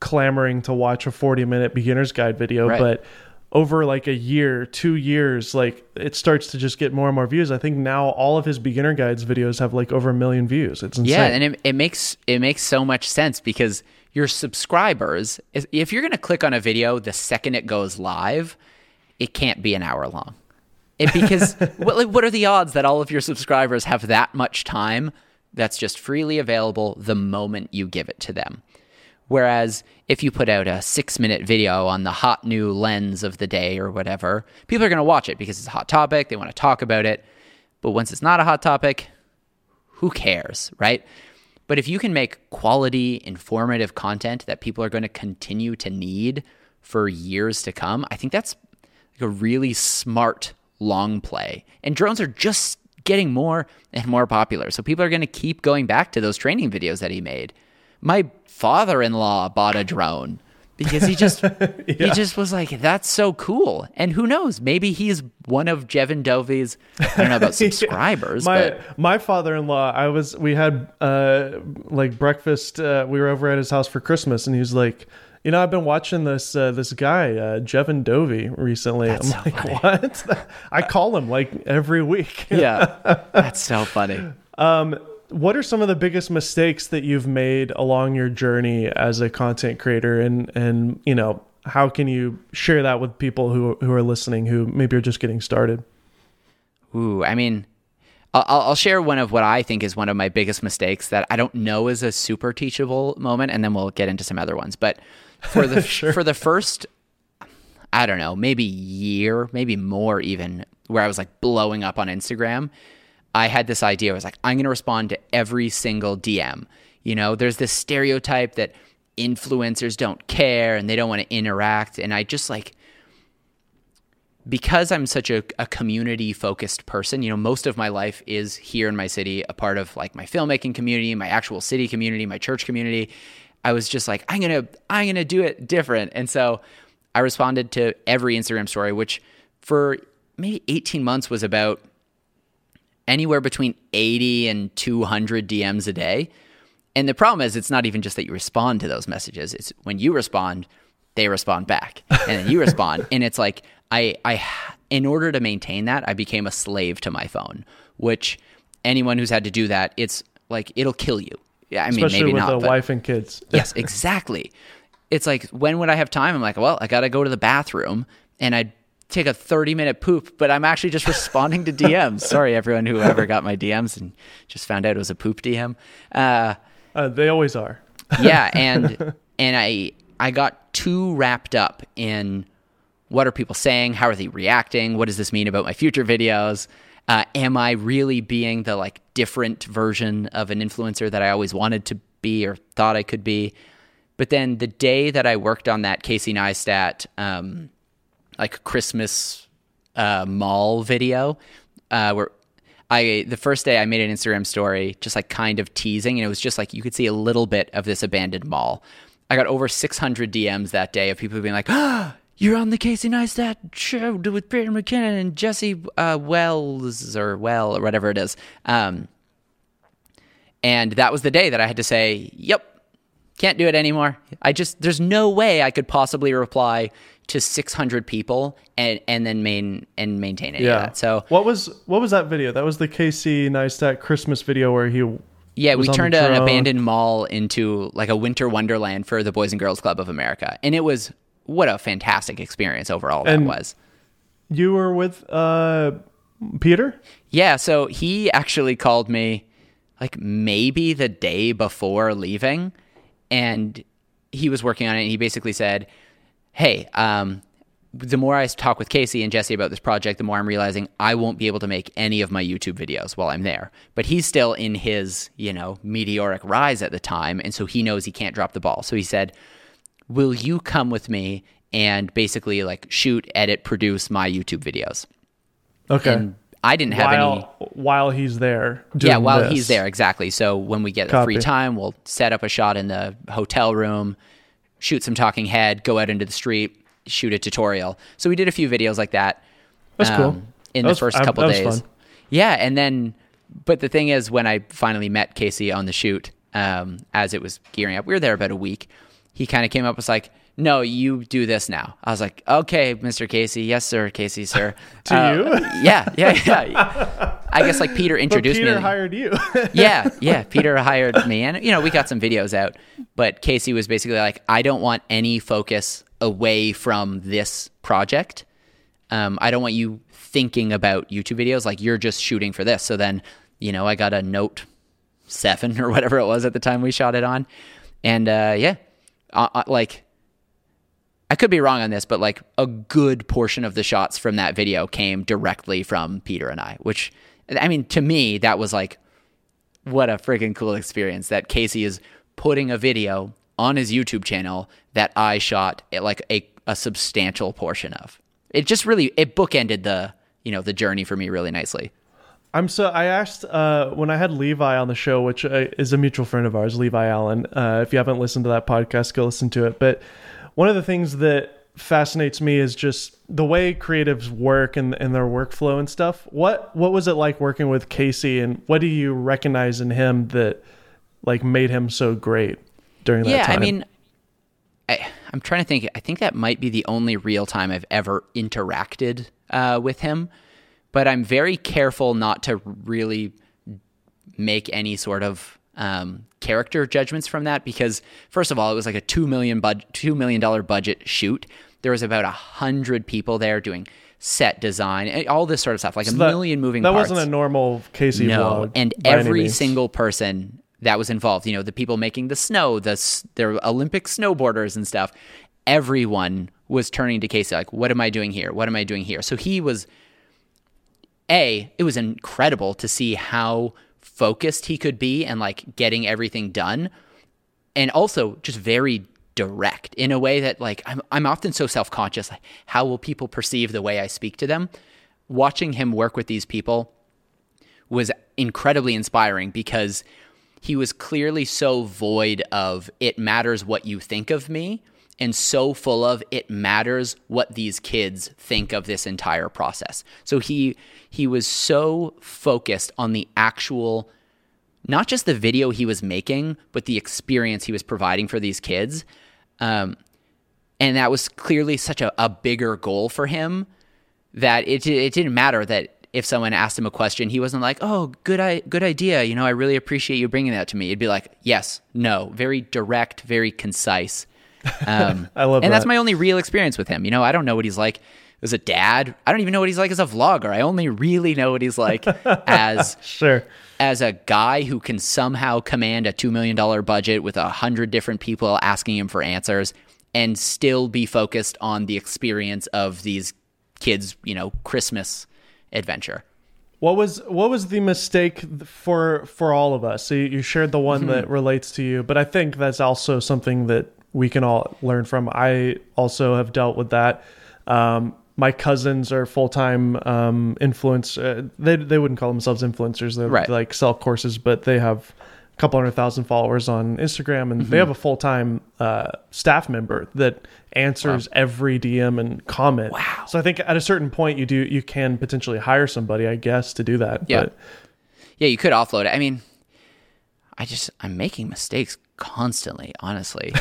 clamoring to watch a forty minute beginner's guide video, right. but over like a year, two years, like it starts to just get more and more views. I think now all of his beginner guides videos have like over a million views. It's insane. Yeah. And it, it makes, it makes so much sense, because your subscribers, if you're going to click on a video the second it goes live, it can't be an hour long. It, because what, like, what are the odds that all of your subscribers have that much time that's just freely available the moment you give it to them? Whereas if you put out a six-minute video on the hot new lens of the day or whatever, people are going to watch it because it's a hot topic. They want to talk about it. But once it's not a hot topic, who cares, right? But if you can make quality, informative content that people are going to continue to need for years to come, I think that's like a really smart long play. And drones are just getting more and more popular. So people are going to keep going back to those training videos that he made. My father-in-law bought a drone because he just yeah. he just was like, that's so cool. And who knows, maybe he's one of Jevin Dovey's, I don't know about subscribers. yeah. my, but. my father-in-law, I was, we had uh, like breakfast, uh, we were over at his house for Christmas, and he was like, you know, I've been watching this uh, this guy, uh, Jevin Dovey, recently. That's I'm so like, funny. What? I call him like every week. yeah, that's so funny. Um, what are some of the biggest mistakes that you've made along your journey as a content creator, and and you know, how can you share that with people who who are listening, who maybe are just getting started? Ooh, I mean, I'll, I'll share one of what I think is one of my biggest mistakes that I don't know is a super teachable moment, and then we'll get into some other ones, but. For the sure. for the first, I don't know, maybe year, maybe more even, where I was like blowing up on Instagram, I had this idea. I was like, I'm going to respond to every single D M. You know, there's this stereotype that influencers don't care and they don't want to interact. And I just like, because I'm such a, a community-focused person, you know, most of my life is here in my city, a part of like my filmmaking community, my actual city community, my church community. I was just like, I'm going to, I'm going to do it different. And so I responded to every Instagram story, which for maybe eighteen months was about anywhere between eighty and two hundred D Ms a day. And the problem is, it's not even just that you respond to those messages. It's when you respond, they respond back, and then you respond. And it's like, I, I, in order to maintain that, I became a slave to my phone, which anyone who's had to do that, it's like, it'll kill you. Yeah, I mean, especially maybe with not, a but wife and kids. Yes, exactly. It's like, when would I have time? I'm like, well, I got to go to the bathroom, and I'd take a thirty minute poop, but I'm actually just responding to D Ms. Sorry, everyone who ever got my D Ms and just found out it was a poop D M. Uh, uh, they always are. yeah. And, and I, I got too wrapped up in what are people saying? How are they reacting? What does this mean about my future videos? Uh, am I really being the like different version of an influencer that I always wanted to be or thought I could be? But then the day that I worked on that Casey Neistat, um, like Christmas uh, mall video, uh, where I, the first day I made an Instagram story, just like kind of teasing. And it was just like, you could see a little bit of this abandoned mall. I got over six hundred D Ms that day of people being like, ah, you're on the Casey Neistat show with Peter McKinnon and Jesse uh, Wells or Well or whatever it is. Um, and that was the day that I had to say, yep, can't do it anymore. I just, there's no way I could possibly reply to six hundred people and, and then main and maintain it. Yeah. That. So what was, what was that video? That was the Casey Neistat Christmas video where he, yeah, we turned an abandoned mall into like a winter wonderland for the Boys and Girls Club of America. And it was, what a fantastic experience overall that and was. You were with, uh, Peter? Yeah. So he actually called me like maybe the day before leaving. And he was working on it, and he basically said, hey, um, the more I talk with Casey and Jesse about this project, the more I'm realizing I won't be able to make any of my YouTube videos while I'm there. But he's still in his, you know, meteoric rise at the time, and so he knows he can't drop the ball. So he said, will you come with me and basically, like, shoot, edit, produce my YouTube videos? Okay. And I didn't have while, any... While he's there. Doing yeah, while this. he's there, exactly. So when we get Copy. the free time, we'll set up a shot in the hotel room, shoot some talking head, go out into the street, shoot a tutorial. So we did a few videos like that. That's um, cool. In that the was, first couple I, that days. Was fun. Yeah, and then... But the thing is, when I finally met Casey on the shoot, um, as it was gearing up, we were there about a week, he kind of came up and was like, no, you do this now. I was like, okay, Mister Casey. Yes, sir. Casey, sir. to uh, you? Yeah, yeah, yeah. I guess like Peter introduced Peter me. Peter hired you. yeah, yeah. Peter hired me. And, you know, we got some videos out. But Casey was basically like, I don't want any focus away from this project. Um, I don't want you thinking about YouTube videos. Like, you're just shooting for this. So then, you know, I got a Note seven or whatever it was at the time we shot it on. And, uh, yeah, uh, like... I could be wrong on this, but like a good portion of the shots from that video came directly from Peter and I, which, I mean, to me, that was like, what a freaking cool experience that Casey is putting a video on his YouTube channel that I shot at like a, a substantial portion of. It just really, it bookended the, you know, the journey for me really nicely. I'm so I asked uh, when I had Levi on the show, which is a mutual friend of ours, Levi Allen. Uh, if you haven't listened to that podcast, go listen to it. But one of the things that fascinates me is just the way creatives work and, and their workflow and stuff. What what was it like working with Casey, and what do you recognize in him that like made him so great during that yeah, time? Yeah, I mean, I, I'm trying to think. I think that might be the only real time I've ever interacted uh, with him, but I'm very careful not to really make any sort of um, character judgments from that, because first of all, it was like a two million dollars budget, two million dollars budget shoot. There was about a hundred people there doing set design and all this sort of stuff, like so a that, million moving that parts. That wasn't a normal Casey no, vlog. And every single person that was involved, you know, the people making the snow, the, their Olympic snowboarders and stuff, everyone was turning to Casey like, what am I doing here? What am I doing here? So he was, A, it was incredible to see how focused he could be and like getting everything done, and also just very direct in a way that like I'm I'm often so self-conscious, like how will people perceive the way I speak to them? Watching him work with these people was incredibly inspiring because he was clearly so void of it matters what you think of me, and so full of it matters what these kids think of this entire process. So he he was so focused on the actual, not just the video he was making, but the experience he was providing for these kids. Um, and that was clearly such a, a bigger goal for him that it it didn't matter that if someone asked him a question, he wasn't like, oh, good I, good idea, you know, I really appreciate you bringing that to me. It'd be like, yes, no, very direct, very concise. Um, I love and that. That's my only real experience with him. You know, I don't know what he's like as a dad. I don't even know what he's like as a vlogger. I only really know what he's like as sure. as a guy who can somehow command a two million dollars budget with a hundred different people asking him for answers and still be focused on the experience of these kids, you know, Christmas adventure. What was what was the mistake for for all of us? So you, you shared the one mm-hmm. that relates to you, but I think that's also something that we can all learn from. I also have dealt with that. Um, my cousins are full-time um, influencers. Uh, they they wouldn't call themselves influencers. They right. like sell courses, but they have a couple hundred thousand followers on Instagram, and mm-hmm. they have a full-time uh, staff member that answers wow. every D M and comment. Wow! So I think at a certain point, you do you can potentially hire somebody, I guess, to do that. Yeah, but. yeah, you could offload it. I mean, I just I'm making mistakes constantly, honestly.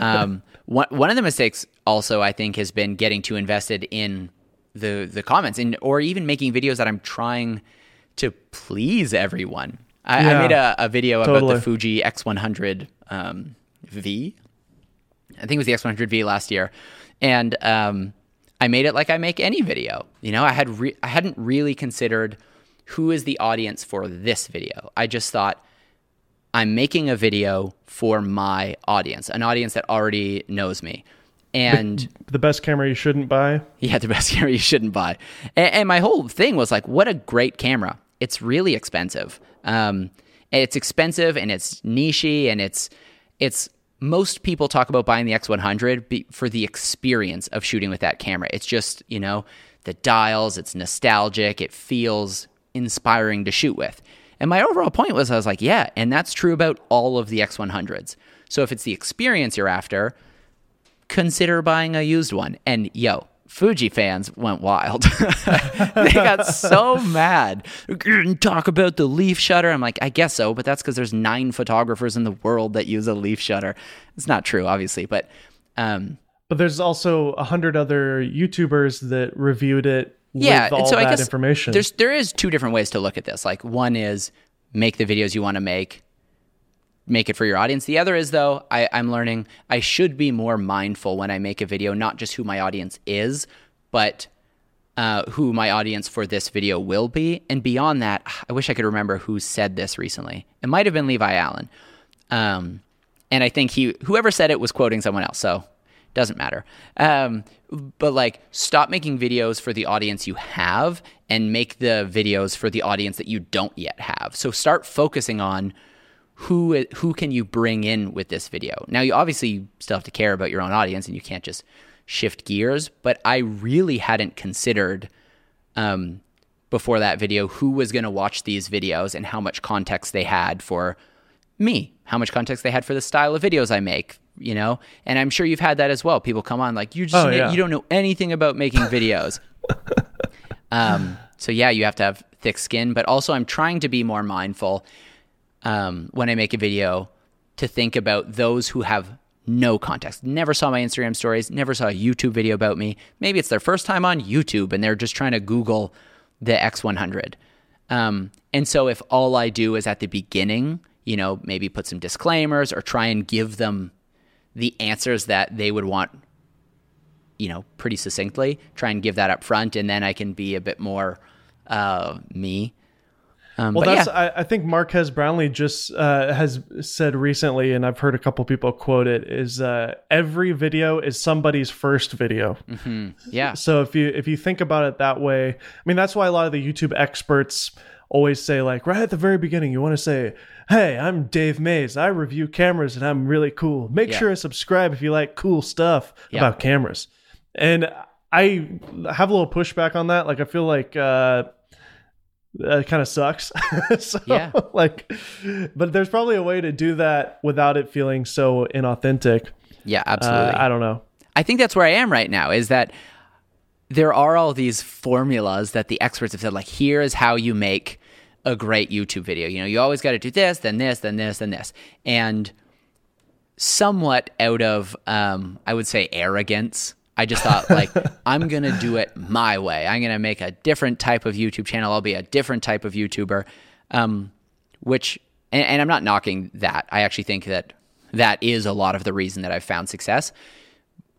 um, one one of the mistakes also I think has been getting too invested in the the comments, and or even making videos that I'm trying to please everyone. I, yeah, I made a, a video totally. about the Fuji X one hundred um, V. I think it was the X one hundred V last year. And um, I made it like I make any video. You know, I, had re- I hadn't really considered who is the audience for this video. I just thought, I'm making a video for my audience, an audience that already knows me. And the, the best camera you shouldn't buy. Yeah, the best camera you shouldn't buy. And, and my whole thing was like, what a great camera. It's really expensive. Um, it's expensive and it's nichey and it's, it's, most people talk about buying the X one hundred for the experience of shooting with that camera. It's just, you know, the dials, it's nostalgic, it feels inspiring to shoot with. And my overall point was, I was like, yeah, and that's true about all of the X one hundreds. So if it's the experience you're after, consider buying a used one. And yo, Fuji fans went wild. They got so mad. Talk about the leaf shutter. I'm like, I guess so, but that's because there's nine photographers in the world that use a leaf shutter. It's not true, obviously, but um but there's also a hundred other YouTubers that reviewed it with yeah, all and so that I guess information. There's there is two different ways to look at this. Like, one is make the videos you want to make, make it for your audience. The other is though, I, I'm learning I should be more mindful when I make a video, not just who my audience is, but uh, who my audience for this video will be. And beyond that, I wish I could remember who said this recently. It might've been Levi Allen. Um, and I think he, whoever said it was quoting someone else, so it doesn't matter. Um, but like, stop making videos for the audience you have and make the videos for the audience that you don't yet have. So start focusing on who who can you bring in with this video. Now, you obviously still have to care about your own audience and you can't just shift gears, but I really hadn't considered um, before that video who was going to watch these videos and how much context they had for me, how much context they had for the style of videos I make, you know? And I'm sure you've had that as well. People come on like, you just oh, yeah. you don't know anything about making videos. um, so yeah, you have to have thick skin, but also I'm trying to be more mindful Um, when I make a video to think about those who have no context, never saw my Instagram stories, never saw a YouTube video about me. Maybe it's their first time on YouTube and they're just trying to Google the X one hundred. Um, and so if all I do is at the beginning, you know, maybe put some disclaimers or try and give them the answers that they would want, you know, pretty succinctly, try and give that up front, and then I can be a bit more uh, me. Um, well, that's. Yeah. I, I think Marquez Brownlee just uh, has said recently, and I've heard a couple people quote it: "Is uh, every video is somebody's first video." Mm-hmm. Yeah. So if you if you think about it that way, I mean, that's why a lot of the YouTube experts always say, like, right at the very beginning, you want to say, "Hey, I'm Dave Mays. I review cameras, and I'm really cool. Make yeah. sure to subscribe if you like cool stuff yeah. about cameras." And I have a little pushback on that. Like, I feel like. Uh, Uh, it kind of sucks. so, yeah. Like, but there's probably a way to do that without it feeling so inauthentic. Yeah, absolutely. Uh, I don't know. I think that's where I am right now, is that there are all these formulas that the experts have said, like, here is how you make a great YouTube video. You know, you always got to do this, then this, then this, then this. And somewhat out of, um, I would say, arrogance, I just thought, like, I'm going to do it my way. I'm going to make a different type of YouTube channel. I'll be a different type of YouTuber, um, which, and, and I'm not knocking that. I actually think that that is a lot of the reason that I've found success.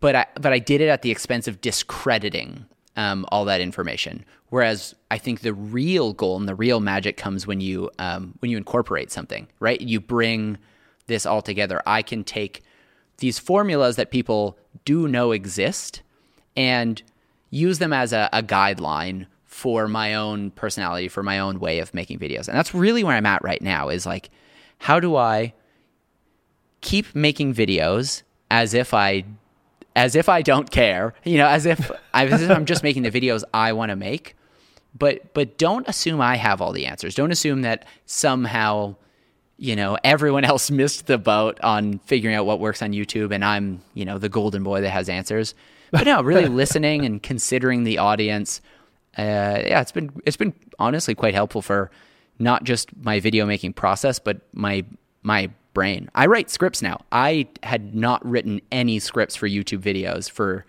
But I, but I did it at the expense of discrediting um, all that information. Whereas I think the real goal and the real magic comes when you um, when you incorporate something, right? You bring this all together. I can take these formulas that people do know exist and use them as a, a guideline for my own personality, for my own way of making videos. And that's really where I'm at right now, is like, how do I keep making videos as if I, as if I don't care, you know, as if, I, as if I'm just making the videos I want to make, but, but don't assume I have all the answers. Don't assume that somehow, you know, everyone else missed the boat on figuring out what works on YouTube, and I'm, you know, the golden boy that has answers. But no, really listening and considering the audience. Uh, yeah, it's been, it's been honestly quite helpful for not just my video making process, but my, my brain. I write scripts now. I had not written any scripts for YouTube videos for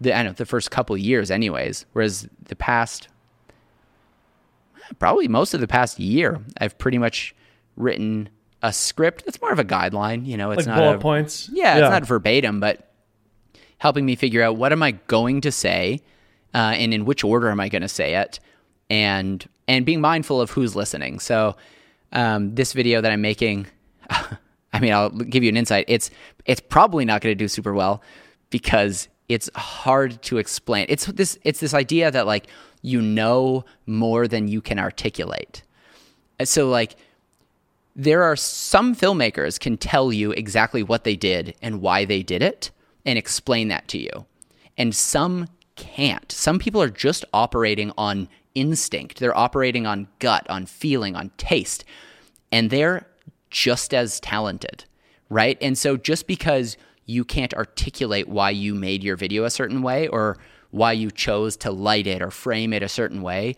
the, I don't know, the first couple of years anyways. Whereas the past, probably most of the past year, I've pretty much written a script. It's more of a guideline, you know, it's like not bullet a, points. Yeah, yeah, it's not verbatim, but helping me figure out what am I going to say, uh, and in which order am I going to say it, and and being mindful of who's listening. So um, this video that I'm making, I mean, I'll give you an insight. It's it's probably not going to do super well because it's hard to explain. It's this it's this idea that like you know more than you can articulate. So like, there are some filmmakers can tell you exactly what they did and why they did it and explain that to you. And some can't. Some people are just operating on instinct. They're operating on gut, on feeling, on taste. And they're just as talented, right? And so just because you can't articulate why you made your video a certain way or why you chose to light it or frame it a certain way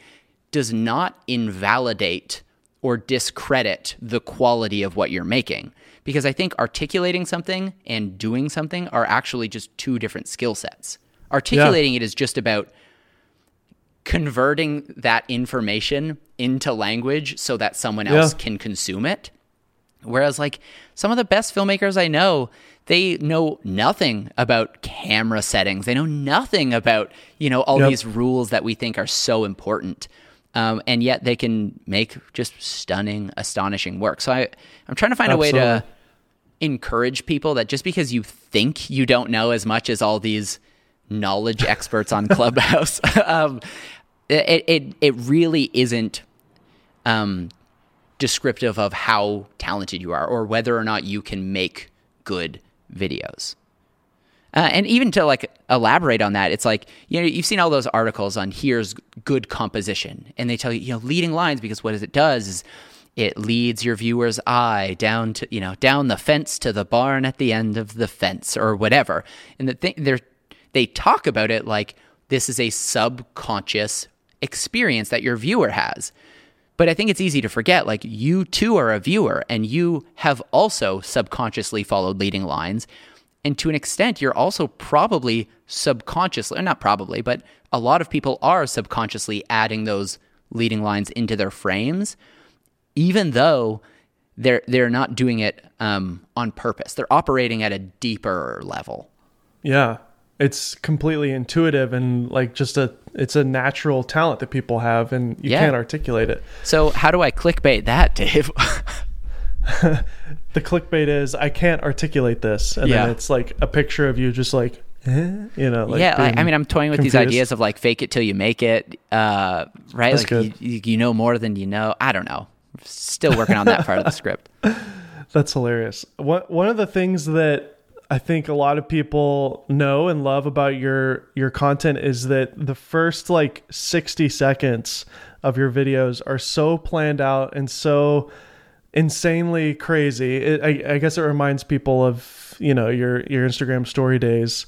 does not invalidate or discredit the quality of what you're making. Because I think articulating something and doing something are actually just two different skill sets. Articulating yeah. it is just about converting that information into language so that someone yeah. else can consume it. Whereas like some of the best filmmakers I know, they know nothing about camera settings. They know nothing about, you know, all yep. these rules that we think are so important. Um, and yet they can make just stunning, astonishing work. So I, I'm trying to find Absolutely. a way to encourage people that just because you think you don't know as much as all these knowledge experts on Clubhouse, um, it, it it really isn't um, descriptive of how talented you are or whether or not you can make good videos. Uh, and even to like elaborate on that, it's like, you know, you've seen all those articles on here's good composition, and they tell you, you know, leading lines, because what it does is it leads your viewer's eye down to, you know, down the fence to the barn at the end of the fence or whatever. And the thing they're, they talk about it like this is a subconscious experience that your viewer has. But I think it's easy to forget, like you too are a viewer and you have also subconsciously followed leading lines. And to an extent, you're also probably subconsciously, not probably, but a lot of people are subconsciously adding those leading lines into their frames, even though they're they're not doing it um, on purpose. They're operating at a deeper level. Yeah, it's completely intuitive and like just a, it's a natural talent that people have, and you yeah. can't articulate it. So how do I clickbait that, Dave? The clickbait is I can't articulate this, and yeah. then it's like a picture of you just like eh? you know like yeah I mean I'm toying with confused. These ideas of like fake it till you make it, uh right? That's like you, you know more than you know. I don't know, still working on that part of the script. That's hilarious. What one of the things that I think a lot of people know and love about your your content is that the first like sixty seconds of your videos are so planned out and so insanely crazy. It, I, I guess it reminds people of, you know, your, your Instagram story days.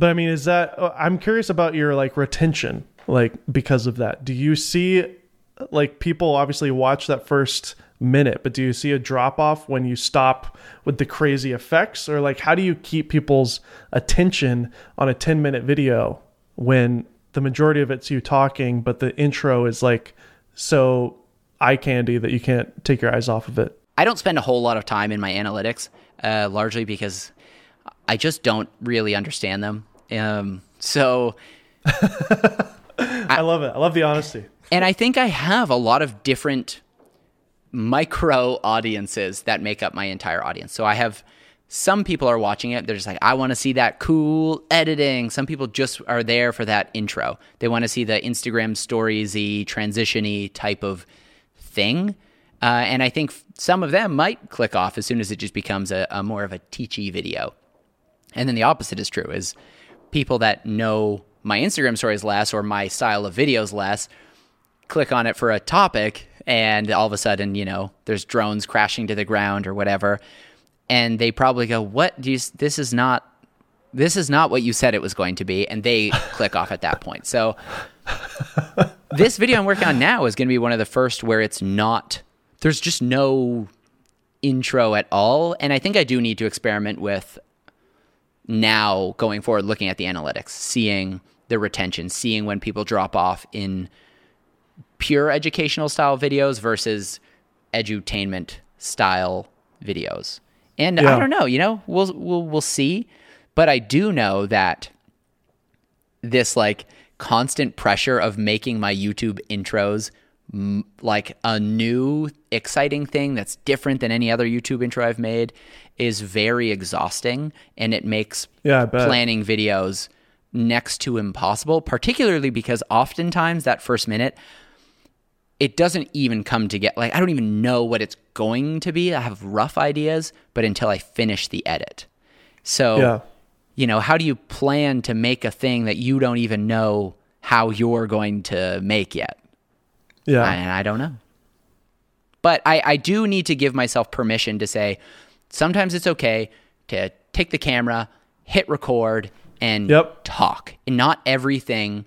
But I mean, is that, I'm curious about your like retention, like because of that. Do you see like people obviously watch that first minute, but do you see a drop off when you stop with the crazy effects, or like, how do you keep people's attention on a ten minute video when the majority of it's you talking, but the intro is like, so eye candy that you can't take your eyes off of it? I don't spend a whole lot of time in my analytics, uh, largely because I just don't really understand them. Um, so I, I love it. I love the honesty. And I think I have a lot of different micro audiences that make up my entire audience. So I have some people are watching it. They're just like, I want to see that cool editing. Some people just are there for that intro. They want to see the Instagram stories-y, transition-y type of thing. Uh, and I think some of them might click off as soon as it just becomes a, a more of a teachy video. And then the opposite is true, is people that know my Instagram stories less or my style of videos less click on it for a topic, and all of a sudden, you know, there's drones crashing to the ground or whatever, and they probably go, what do you, this is not, this is not what you said it was going to be, and they click off at that point. So this video I'm working on now is going to be one of the first where it's not, there's just no intro at all, and I think I do need to experiment with now going forward, looking at the analytics, seeing the retention, seeing when people drop off in pure educational style videos versus edutainment style videos. And yeah. I don't know, you know, we'll, we'll, we'll see, but I do know that this like constant pressure of making my YouTube intros m- like a new exciting thing that's different than any other YouTube intro I've made is very exhausting, and it makes yeah, planning videos next to impossible, particularly because oftentimes that first minute, it doesn't even come to get, like, I don't even know what it's going to be. I have rough ideas, but until I finish the edit. So, yeah. you know, how do you plan to make a thing that you don't even know how you're going to make yet? Yeah. And I, I don't know. But I, I do need to give myself permission to say, sometimes it's okay to take the camera, hit record, and yep. talk. And not everything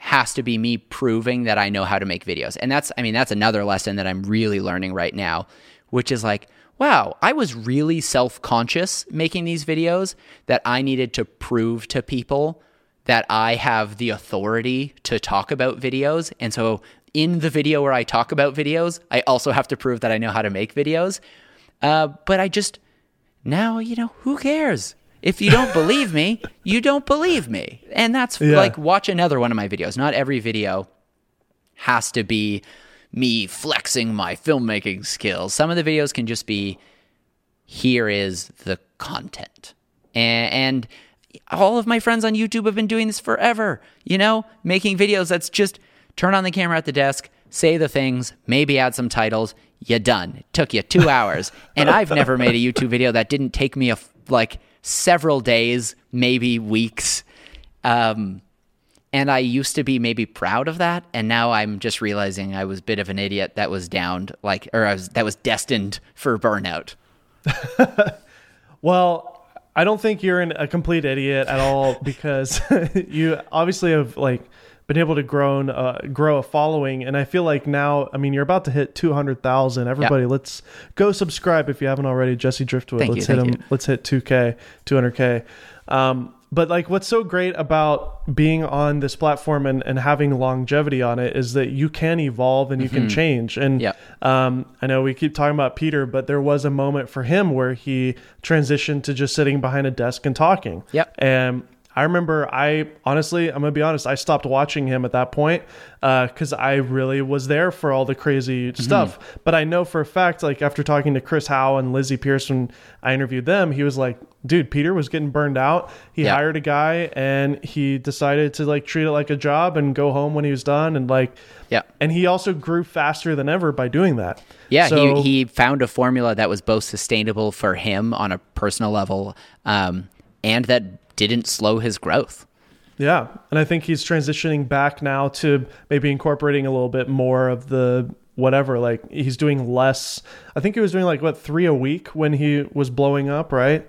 has to be me proving that I know how to make videos. And that's, I mean, that's another lesson that I'm really learning right now, which is like, wow, I was really self-conscious making these videos that I needed to prove to people that I have the authority to talk about videos. And so in the video where I talk about videos, I also have to prove that I know how to make videos. Uh, but I just, now, you know, who cares? If you don't believe me, you don't believe me. And that's yeah. like, watch another one of my videos. Not every video has to be me flexing my filmmaking skills. Some of the videos can just be, here is the content. And, and all of my friends on YouTube have been doing this forever, you know, making videos that's just turn on the camera at the desk, say the things, maybe add some titles, you're done. It took you two hours. And I've never made a YouTube video that didn't take me a, like, several days, maybe weeks. Um, and I used to be maybe proud of that. And now I'm just realizing I was a bit of an idiot that was downed, like, or I was, that was destined for burnout. Well, I don't think you're an, a complete idiot at all, because you obviously have like been able to grow, and, uh, grow a following. And I feel like now, I mean, you're about to hit two hundred thousand. Everybody, yep. let's go subscribe. If you haven't already, Jesse Driftwood, thank let's you, hit him. You. Let's hit two K, two hundred K. Um, But like, what's so great about being on this platform and, and having longevity on it is that you can evolve and you mm-hmm. can change. And yep. um, I know we keep talking about Peter, but there was a moment for him where he transitioned to just sitting behind a desk and talking. Yep. And I remember I honestly, I'm going to be honest, I stopped watching him at that point because uh, I really was there for all the crazy mm-hmm. stuff. But I know for a fact, like after talking to Chris Howe and Lizzie Pearson, I interviewed them, he was like, dude, Peter was getting burned out. He yeah. hired a guy and he decided to like treat it like a job and go home when he was done. And like, yeah. And he also grew faster than ever by doing that. Yeah. So, he, he found a formula that was both sustainable for him on a personal level um, and that didn't slow his growth. Yeah. And I think he's transitioning back now to maybe incorporating a little bit more of the whatever, like he's doing less. I think he was doing like what, three a week when he was blowing up. Right.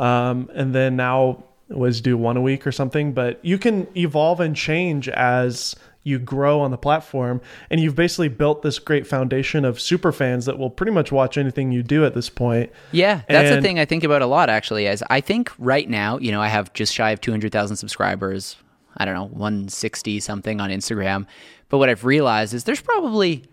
Um, and then now was do one a week or something, but you can evolve and change as you grow on the platform, and you've basically built this great foundation of super fans that will pretty much watch anything you do at this point. Yeah. That's and, the thing I think about a lot actually, is I think right now, you know, I have just shy of two hundred thousand subscribers. I don't know, one sixty something on Instagram. But what I've realized is there's probably,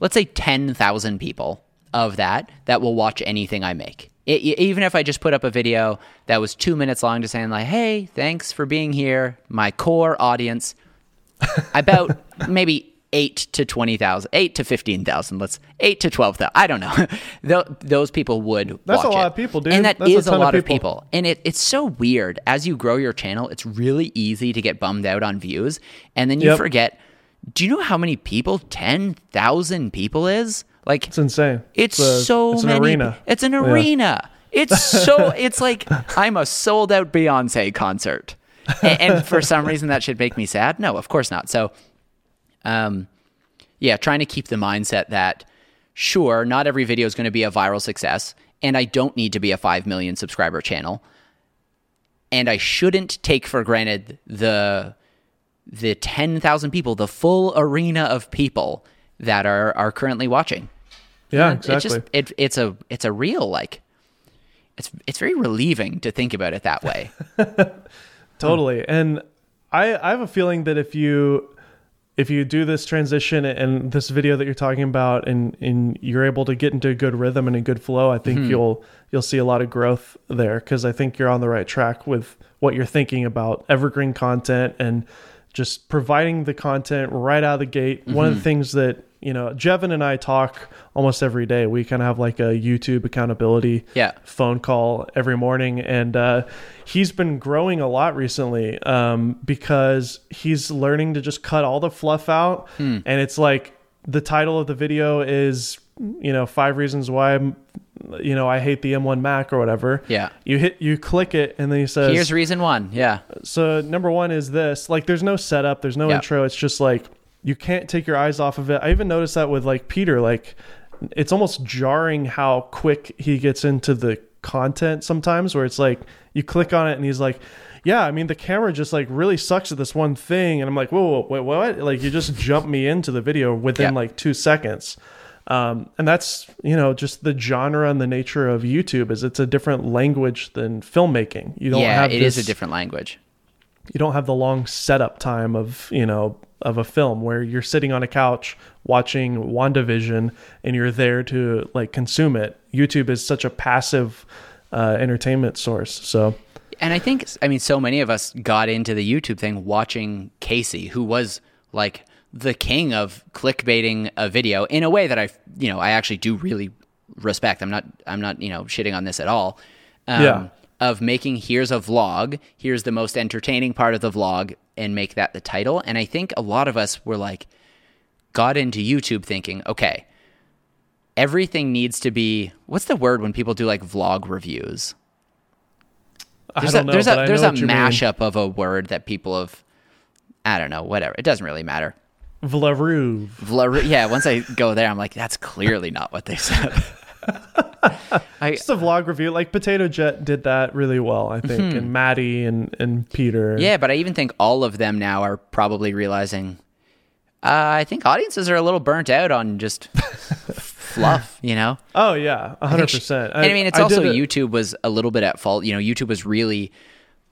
let's say ten thousand people of that, that will watch anything I make. It, even if I just put up a video that was two minutes long just saying like, hey, thanks for being here, my core audience, about maybe eight to twenty thousand, eight to fifteen thousand, let's eight to twelve thousand, I don't know. Those people would That's watch it. That's a lot it. of people, dude. And that That's is a, a lot of people. Of people. And it, it's so weird. As you grow your channel, it's really easy to get bummed out on views. And then you yep. forget, do you know how many people ten thousand people is? Like, it's insane. It's, it's a, so it's many. An arena. It's an arena. Yeah. It's so, it's like I'm a sold out Beyonce concert. And, and for some reason that should make me sad. No, of course not. So, um, yeah, trying to keep the mindset that sure, not every video is going to be a viral success, and I don't need to be a five million subscriber channel. And I shouldn't take for granted the, the ten thousand people, the full arena of people that are, are currently watching. Yeah, and exactly. It's just, it, it's a, it's a real, like, it's, it's very relieving to think about it that way. Totally. Hmm. And I, I have a feeling that if you, if you do this transition and this video that you're talking about, and, and you're able to get into a good rhythm and a good flow, I think mm-hmm. you'll, you'll see a lot of growth there. 'Cause I think you're on the right track with what you're thinking about evergreen content and just providing the content right out of the gate. Mm-hmm. One of the things that, you know, Jevin and I talk almost every day, we kind of have like a YouTube accountability yeah. phone call every morning. And, uh, he's been growing a lot recently, um, because he's learning to just cut all the fluff out. Mm. And it's like, the title of the video is, you know, five reasons why, you know, I hate the M one Mac or whatever. Yeah. You hit, you click it, and then he says, here's reason one. Yeah. So number one is this, like, there's no setup, there's no yeah. intro. It's just like, you can't take your eyes off of it. I even noticed that with like Peter, like it's almost jarring how quick he gets into the content sometimes, where it's like you click on it and he's like, yeah, I mean, the camera just like really sucks at this one thing. And I'm like, whoa, whoa, wait, what? Like you just jumped me into the video within yeah. like two seconds. Um, and that's, you know, just the genre and the nature of YouTube is it's a different language than filmmaking. You don't yeah, have it this, is a different language. You don't have the long setup time of, you know, of a film where you're sitting on a couch watching WandaVision and you're there to like consume it. YouTube is such a passive uh, entertainment source. So, and I think, I mean, so many of us got into the YouTube thing watching Casey, who was like the king of clickbaiting a video in a way that I, you know, I actually do really respect. I'm not, I'm not, you know, shitting on this at all. Um, yeah. Of making, here's a vlog, here's the most entertaining part of the vlog, and make that the title. And I think a lot of us were like, got into YouTube thinking, okay, everything needs to be, what's the word when people do like vlog reviews? There's I don't a, know, there's a, I there's know a mashup mean. of a word that people have, I don't know, whatever. It doesn't really matter. Vlaroo. Vlaroo. Yeah, once I go there, I'm like, that's clearly not what they said. It's a vlog review, like Potato Jet did that really well, I think, mm-hmm. and Maddie and, and Peter. Yeah, but I even think all of them now are probably realizing, uh, I think audiences are a little burnt out on just fluff, you know? Oh, yeah, one hundred percent. I, and I mean, it's I also YouTube was a little bit at fault. You know, YouTube was really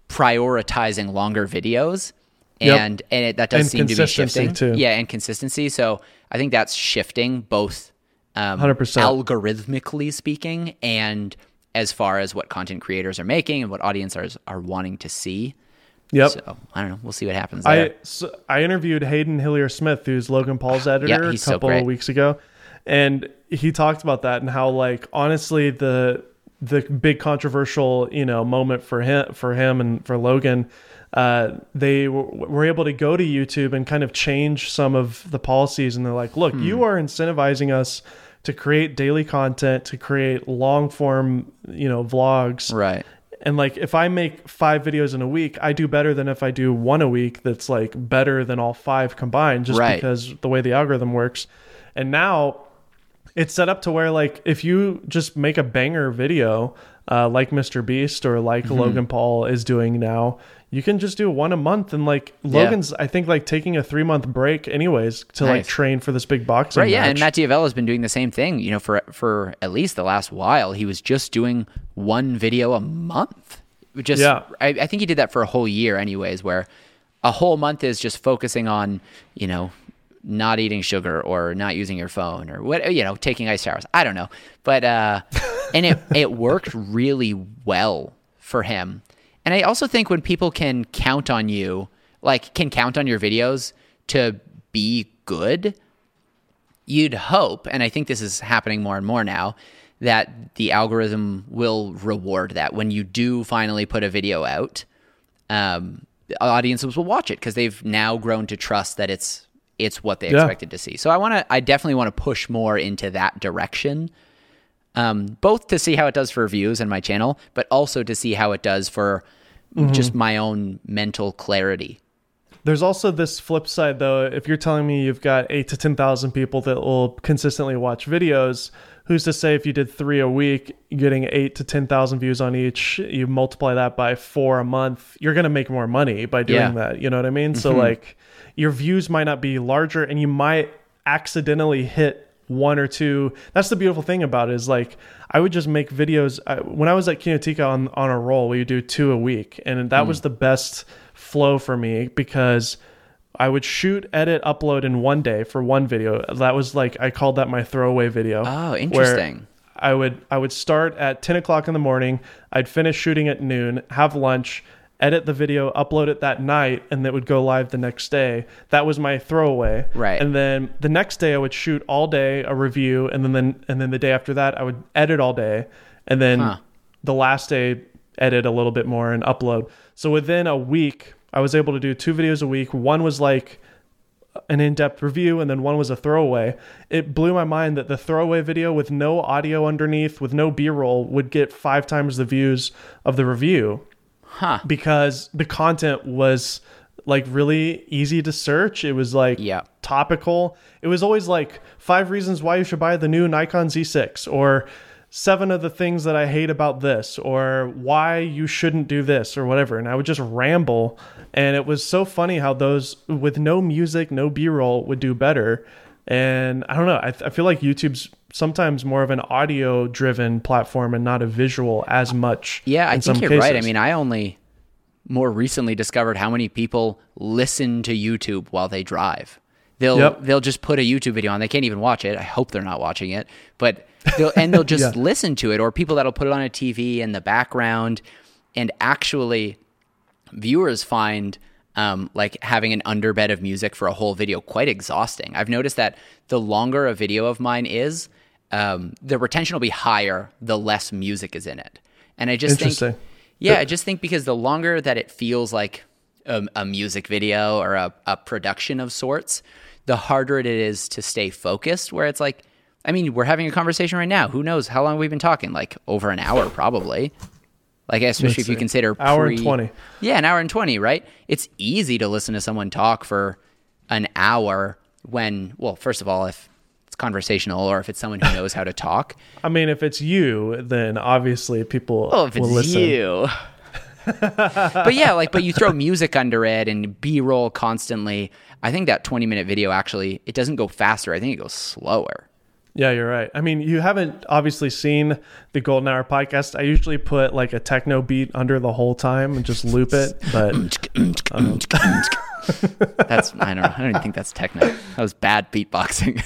prioritizing longer videos, and, yep. and it, that does and seem to be shifting. Too. Yeah, and consistency. So I think that's shifting both Um, one hundred percent. Algorithmically speaking, and as far as what content creators are making and what audiences are, are wanting to see. Yep. So I don't know. We'll see what happens there. I, so I interviewed Hayden Hillier-Smith, who's Logan Paul's editor, yeah, a couple so of weeks ago. And he talked about that and how, like, honestly, the the big controversial, you know, moment for him, for him and for Logan, uh, they w- were able to go to YouTube and kind of change some of the policies. And they're like, look, hmm. you are incentivizing us to create daily content, to create long form, you know, vlogs. Right. And like, if I make five videos in a week, I do better than if I do one a week. That's like better than all five combined, just right. because the way the algorithm works. And now it's set up to where like, if you just make a banger video, uh, like Mister Beast or like mm-hmm. Logan Paul is doing now, you can just do one a month. And like Logan's, yeah. I think like taking a three month break anyways to nice. like train for this big boxing right, match. Yeah. And Matt Diavella has been doing the same thing, you know, for, for at least the last while. He was just doing one video a month. Just, yeah. I, I think he did that for a whole year anyways, where a whole month is just focusing on, you know, not eating sugar or not using your phone or what, you know, taking ice showers. I don't know. But, uh, And it, it worked really well for him. And I also think when people can count on you, like can count on your videos to be good, you'd hope, and I think this is happening more and more now, that the algorithm will reward that. When you do finally put a video out, um, audiences will watch it because they've now grown to trust that it's it's what they yeah. expected to see. So I want to, I definitely want to push more into that direction, um, both to see how it does for views and my channel, but also to see how it does for mm-hmm. just my own mental clarity. There's also this flip side, though. If you're telling me you've got eight to ten thousand people that will consistently watch videos, who's to say if you did three a week, getting eight to ten thousand views on each, you multiply that by four a month, you're going to make more money by doing yeah. that. You know what I mean? Mm-hmm. So like your views might not be larger and you might accidentally hit one or two. That's the beautiful thing about it, is like I would just make videos. I, when I was at Kinotika on, on a roll, we would do two a week. And that mm. was the best flow for me, because I would shoot, edit, upload in one day for one video. That was like, I called that my throwaway video. Oh, interesting. I would I would start at ten o'clock in the morning. I'd finish shooting at noon, have lunch, edit the video, upload it that night, and it would go live the next day. That was my throwaway. Right. And then the next day I would shoot all day a review, and then, then and then the day after that I would edit all day, and then huh. the last day edit a little bit more and upload. So within a week, I was able to do two videos a week. One was like an in-depth review, and then one was a throwaway. It blew my mind that the throwaway video with no audio underneath, with no B-roll, would get five times the views of the review. Huh. Because the content was like really easy to search. It was like yeah. topical. It was always like five reasons why you should buy the new Nikon Z six, or seven of the things that I hate about this, or why you shouldn't do this, or whatever. And I would just ramble. And it was so funny how those with no music, no B-roll would do better. And I don't know, I, th- I feel like YouTube's sometimes more of an audio driven platform and not a visual as much. Yeah, I think you're cases. right. I mean, I only more recently discovered how many people listen to YouTube while they drive. They'll yep. they'll just put a YouTube video on. They can't even watch it. I hope they're not watching it, but they'll, and they'll just yeah. listen to it. Or people that'll put it on a T V in the background, and actually, viewers find um, like having an underbed of music for a whole video quite exhausting. I've noticed that the longer a video of mine is, um, the retention will be higher the less music is in it. And I just think, yeah, but- I just think because the longer that it feels like a, a music video or a, a production of sorts, the harder it is to stay focused, where it's like, I mean, we're having a conversation right now. Who knows how long we've been talking? Like over an hour, probably. Like, especially Let's if see. you consider hour pre- and twenty. Yeah, an hour and twenty, right? It's easy to listen to someone talk for an hour when, well, first of all, if it's conversational, or if it's someone who knows how to talk. I mean, if it's you, then obviously people well, if will it's listen. You. But yeah, like, but you throw music under it and B-roll constantly. I think that twenty-minute video actually, it doesn't go faster. I think it goes slower. Yeah, you're right. I mean, you haven't obviously seen the Golden Hour podcast. I usually put like a techno beat under the whole time and just loop it. But um. that's I don't know. I don't even think that's techno. That was bad beatboxing.